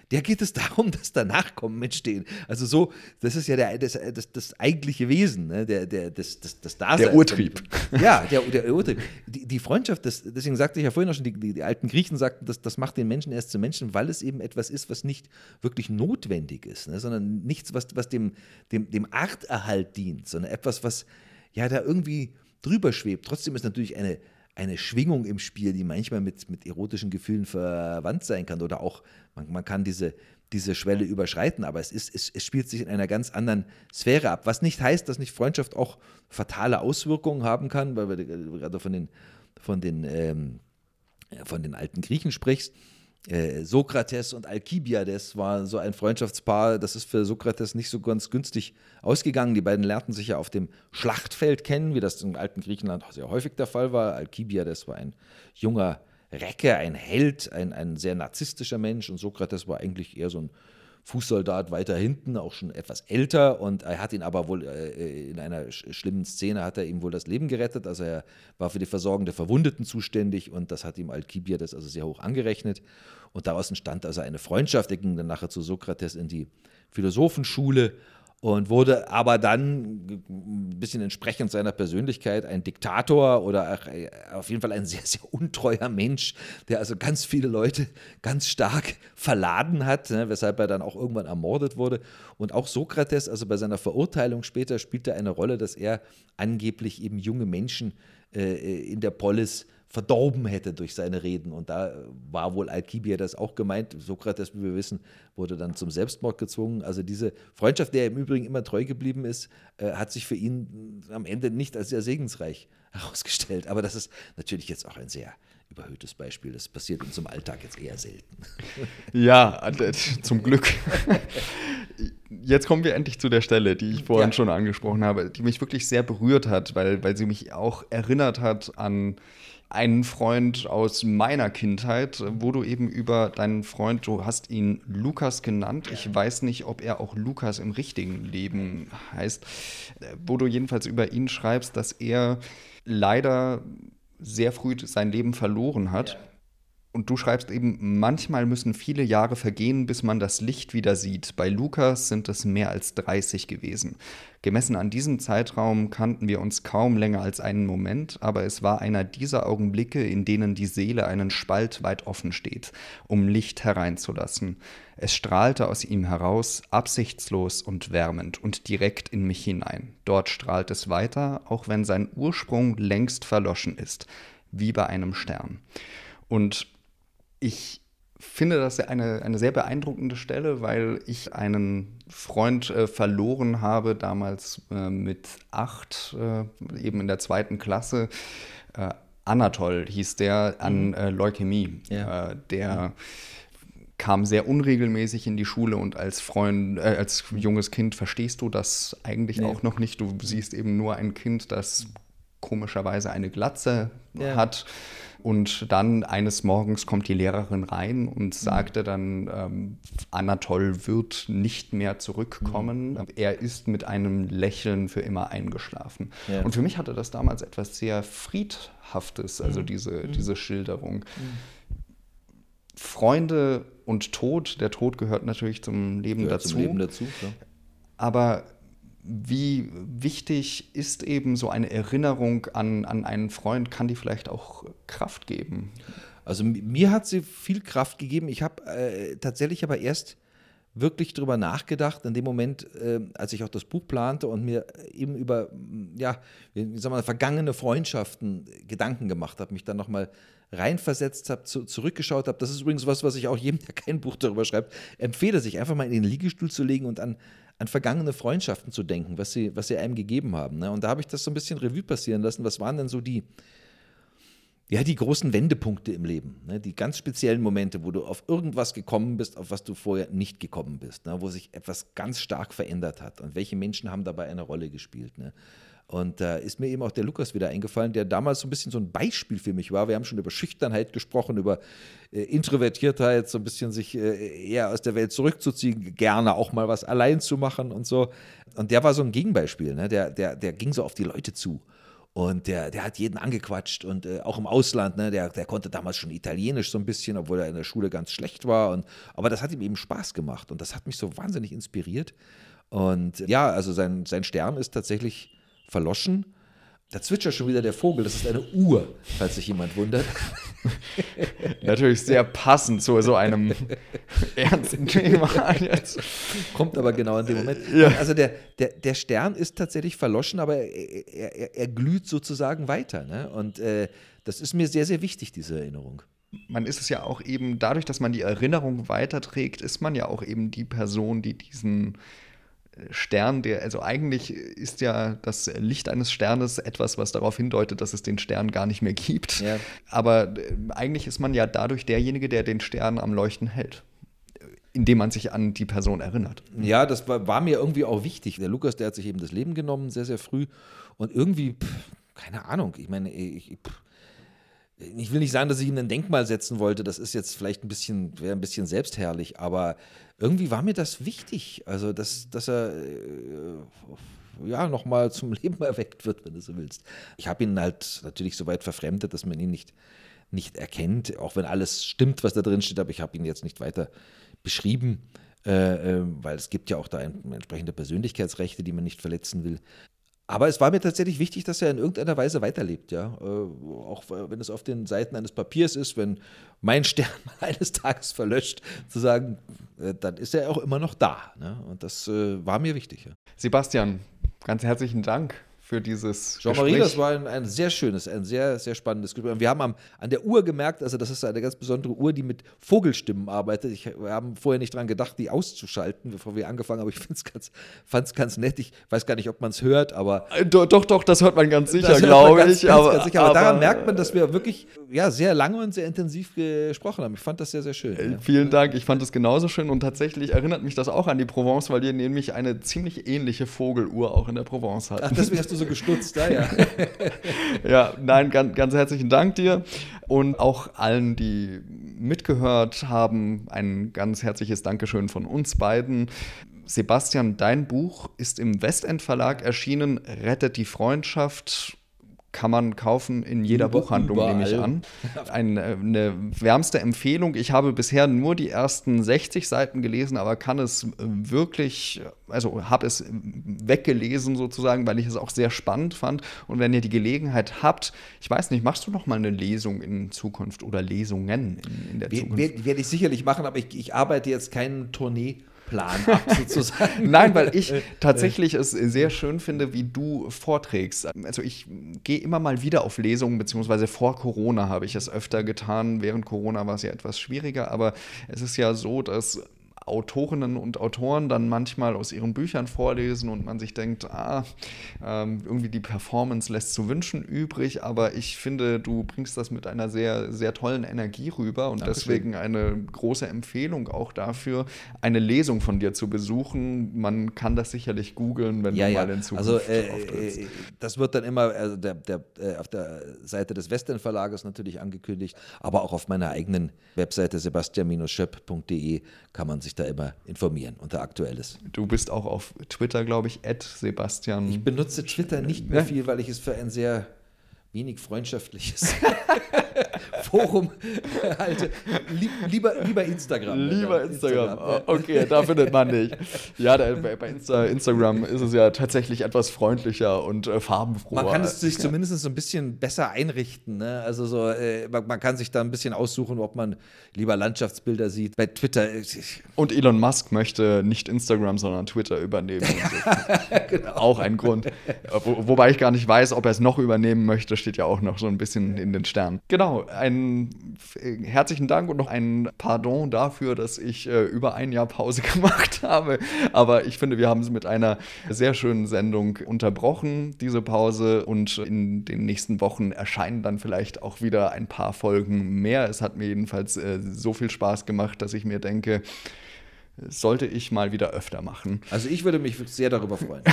Der geht es darum, dass da Nachkommen entstehen. Also so, das ist ja das eigentliche Wesen, ne? Das Dasein. Der Urtrieb. Ja, der Urtrieb. Die Freundschaft, deswegen sagte ich ja vorhin auch schon, die alten Griechen sagten, das macht den Menschen erst zu Menschen, weil es eben etwas ist, was nicht wirklich notwendig ist, ne? Sondern nichts, was dem Arterhalt dient, sondern etwas, was ja da irgendwie drüber schwebt. Trotzdem ist natürlich eine Schwingung im Spiel, die manchmal mit erotischen Gefühlen verwandt sein kann oder auch, man kann diese Schwelle überschreiten, aber es spielt sich in einer ganz anderen Sphäre ab, was nicht heißt, dass nicht Freundschaft auch fatale Auswirkungen haben kann, weil wir gerade von den alten Griechen sprichst. Sokrates und Alkibiades war so ein Freundschaftspaar, das ist für Sokrates nicht so ganz günstig ausgegangen. Die beiden lernten sich ja auf dem Schlachtfeld kennen, wie das im alten Griechenland sehr häufig der Fall war. Alkibiades war ein junger Recke, ein Held, ein sehr narzisstischer Mensch, und Sokrates war eigentlich eher so ein Fußsoldat weiter hinten, auch schon etwas älter, und er hat ihn aber wohl in einer schlimmen Szene hat er ihm wohl das Leben gerettet, also er war für die Versorgung der Verwundeten zuständig und das hat ihm Alkibiades also sehr hoch angerechnet und daraus entstand also eine Freundschaft. Er ging dann nachher zu Sokrates in die Philosophenschule und wurde aber dann ein bisschen entsprechend seiner Persönlichkeit ein Diktator oder auf jeden Fall ein sehr, sehr untreuer Mensch, der also ganz viele Leute ganz stark verladen hat, ne, weshalb er dann auch irgendwann ermordet wurde. Und auch Sokrates, also bei seiner Verurteilung später, spielte eine Rolle, dass er angeblich eben junge Menschen in der Polis verdorben hätte durch seine Reden. Und da war wohl Alkibiades auch gemeint. Sokrates, wie wir wissen, wurde dann zum Selbstmord gezwungen. Also diese Freundschaft, der im Übrigen immer treu geblieben ist, hat sich für ihn am Ende nicht als sehr segensreich herausgestellt. Aber das ist natürlich jetzt auch ein sehr überhöhtes Beispiel. Das passiert uns im Alltag jetzt eher selten. Ja, zum Glück. Jetzt kommen wir endlich zu der Stelle, die ich vorhin schon angesprochen habe, die mich wirklich sehr berührt hat, weil sie mich auch erinnert hat an einen Freund aus meiner Kindheit, wo du eben über deinen Freund, du hast ihn Lukas genannt, ich weiß nicht, ob er auch Lukas im richtigen Leben heißt, wo du jedenfalls über ihn schreibst, dass er leider sehr früh sein Leben verloren hat. Ja. Und du schreibst eben, manchmal müssen viele Jahre vergehen, bis man das Licht wieder sieht. Bei Lukas sind es mehr als 30 gewesen. Gemessen an diesem Zeitraum kannten wir uns kaum länger als einen Moment, aber es war einer dieser Augenblicke, in denen die Seele einen Spalt weit offen steht, um Licht hereinzulassen. Es strahlte aus ihm heraus, absichtslos und wärmend und direkt in mich hinein. Dort strahlt es weiter, auch wenn sein Ursprung längst verloschen ist, wie bei einem Stern. Und ich finde das eine sehr beeindruckende Stelle, weil ich einen Freund verloren habe, damals mit 8, eben in der 2. Klasse. Anatol hieß der, an Leukämie. Ja. Der kam sehr unregelmäßig in die Schule und als junges Kind verstehst du das eigentlich auch noch nicht. Du siehst eben nur ein Kind, das komischerweise eine Glatze hat. Und dann eines Morgens kommt die Lehrerin rein und sagte dann, Anatol wird nicht mehr zurückkommen. Mhm. Er ist mit einem Lächeln für immer eingeschlafen. Ja. Und für mich hatte das damals etwas sehr Friedhaftes, also diese Schilderung. Mhm. Freunde und Tod, der Tod gehört natürlich zum Leben dazu. Zum Leben dazu, klar. Aber wie wichtig ist eben so eine Erinnerung an einen Freund? Kann die vielleicht auch Kraft geben? Also mir hat sie viel Kraft gegeben. Ich habe tatsächlich aber erst wirklich drüber nachgedacht, in dem Moment, als ich auch das Buch plante und mir eben über vergangene Freundschaften Gedanken gemacht habe, mich dann nochmal reinversetzt habe, zurückgeschaut habe. Das ist übrigens was ich auch jedem, der kein Buch darüber schreibt, empfehle, sich einfach mal in den Liegestuhl zu legen und an vergangene Freundschaften zu denken, was sie einem gegeben haben. Ne? Und da habe ich das so ein bisschen Revue passieren lassen. Was waren denn so die großen Wendepunkte im Leben? Ne? Die ganz speziellen Momente, wo du auf irgendwas gekommen bist, auf was du vorher nicht gekommen bist, ne? Wo sich etwas ganz stark verändert hat. Und welche Menschen haben dabei eine Rolle gespielt? Ne? Und da ist mir eben auch der Lukas wieder eingefallen, der damals so ein bisschen so ein Beispiel für mich war. Wir haben schon über Schüchternheit gesprochen, über Introvertiertheit, so ein bisschen sich eher aus der Welt zurückzuziehen, gerne auch mal was allein zu machen und so. Und der war so ein Gegenbeispiel, ne? Der ging so auf die Leute zu. Und der hat jeden angequatscht und auch im Ausland, ne, der konnte damals schon Italienisch so ein bisschen, obwohl er in der Schule ganz schlecht war. Aber das hat ihm eben Spaß gemacht und das hat mich so wahnsinnig inspiriert. Und also sein Stern ist tatsächlich verloschen. Da zwitschert schon wieder der Vogel, das ist eine Uhr, falls sich jemand wundert. Natürlich sehr passend zu so einem ernsten Thema jetzt. Kommt aber genau in dem Moment. Ja. Also der Stern ist tatsächlich verloschen, aber er glüht sozusagen weiter. Ne? Und das ist mir sehr, sehr wichtig, diese Erinnerung. Man ist es ja auch eben, dadurch, dass man die Erinnerung weiterträgt, ist man ja auch eben die Person, die diesen Stern, also eigentlich ist ja das Licht eines Sternes etwas, was darauf hindeutet, dass es den Stern gar nicht mehr gibt. Ja. Aber eigentlich ist man ja dadurch derjenige, der den Stern am Leuchten hält, indem man sich an die Person erinnert. Ja, das war mir irgendwie auch wichtig. Der Lukas, der hat sich eben das Leben genommen, sehr, sehr früh. Und irgendwie, keine Ahnung, ich meine, ich will nicht sagen, dass ich ihm ein Denkmal setzen wollte, das ist jetzt vielleicht wäre ein bisschen selbstherrlich, aber irgendwie war mir das wichtig, also dass er nochmal zum Leben erweckt wird, wenn du so willst. Ich habe ihn halt natürlich so weit verfremdet, dass man ihn nicht erkennt, auch wenn alles stimmt, was da drin steht, aber ich habe ihn jetzt nicht weiter beschrieben, weil es gibt ja auch da entsprechende Persönlichkeitsrechte, die man nicht verletzen will. Aber es war mir tatsächlich wichtig, dass er in irgendeiner Weise weiterlebt, ja. Auch wenn es auf den Seiten eines Papiers ist, wenn mein Stern eines Tages verlöscht, zu sagen, dann ist er auch immer noch da. Ne? Und das war mir wichtig. Ja. Sebastian, ganz herzlichen Dank für dieses Jean-Marie, Gespräch. Das war ein sehr schönes, ein sehr, sehr spannendes Gespräch. Und wir haben an der Uhr gemerkt, also das ist eine ganz besondere Uhr, die mit Vogelstimmen arbeitet. Wir haben vorher nicht dran gedacht, die auszuschalten, bevor wir angefangen haben. Ich fand es ganz nett. Ich weiß gar nicht, ob man es hört, aber... Doch, das hört man ganz sicher, glaube ich. Aber daran merkt man, dass wir wirklich sehr lange und sehr intensiv gesprochen haben. Ich fand das sehr, sehr schön. Vielen Dank, ich fand es genauso schön. Und tatsächlich erinnert mich das auch an die Provence, weil die nämlich eine ziemlich ähnliche Vogeluhr auch in der Provence hatten. Ach, deswegen hast du so gestutzt, ja. Ja, nein, ganz herzlichen Dank dir und auch allen, die mitgehört haben, ein ganz herzliches Dankeschön von uns beiden. Sebastian, dein Buch ist im Westend Verlag erschienen, Rettet die Freundschaft. Kann man kaufen in jeder Buchhandlung, überall. Nehme ich an. Eine wärmste Empfehlung. Ich habe bisher nur die ersten 60 Seiten gelesen, aber kann es wirklich, also habe es weggelesen sozusagen, weil ich es auch sehr spannend fand. Und wenn ihr die Gelegenheit habt, ich weiß nicht, machst du noch mal eine Lesung in Zukunft oder Lesungen in der Zukunft? Werde ich sicherlich machen, aber ich arbeite jetzt keinen Tourneeplan ab, sozusagen. Nein, weil ich tatsächlich es sehr schön finde, wie du vorträgst. Also ich gehe immer mal wieder auf Lesungen, beziehungsweise vor Corona habe ich es öfter getan. Während Corona war es ja etwas schwieriger, aber es ist ja so, dass Autorinnen und Autoren dann manchmal aus ihren Büchern vorlesen und man sich denkt, irgendwie die Performance lässt zu wünschen übrig, aber ich finde, du bringst das mit einer sehr, sehr tollen Energie rüber und Dankeschön. Deswegen eine große Empfehlung auch dafür, eine Lesung von dir zu besuchen. Man kann das sicherlich googeln, wenn du mal in Zukunft auftrittst. Das wird dann immer auf der Seite des Westend Verlages natürlich angekündigt, aber auch auf meiner eigenen Webseite sebastian-schöpp.de kann man sich da immer informieren unter Aktuelles. Du bist auch auf Twitter, glaube ich, @Sebastian. Ich benutze Twitter nicht mehr viel, weil ich es für ein sehr wenig freundschaftliches Forum halte. Lieber Instagram. Okay, da findet man dich. Ja, bei Instagram ist es ja tatsächlich etwas freundlicher und farbenfroher. Man kann es sich zumindest so ein bisschen besser einrichten. Ne? Also so, man kann sich da ein bisschen aussuchen, ob man lieber Landschaftsbilder sieht. Bei Twitter. Und Elon Musk möchte nicht Instagram, sondern Twitter übernehmen. Genau. Auch ein Grund. Wobei ich gar nicht weiß, ob er es noch übernehmen möchte, steht ja auch noch so ein bisschen in den Sternen. Genau, einen herzlichen Dank und noch ein Pardon dafür, dass ich über ein Jahr Pause gemacht habe. Aber ich finde, wir haben es mit einer sehr schönen Sendung unterbrochen, diese Pause. Und in den nächsten Wochen erscheinen dann vielleicht auch wieder ein paar Folgen mehr. Es hat mir jedenfalls so viel Spaß gemacht, dass ich mir denke, sollte ich mal wieder öfter machen. Also ich würde mich sehr darüber freuen.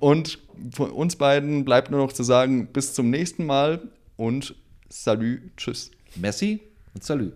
Und von uns beiden bleibt nur noch zu sagen, bis zum nächsten Mal und salut, tschüss. Merci und salut.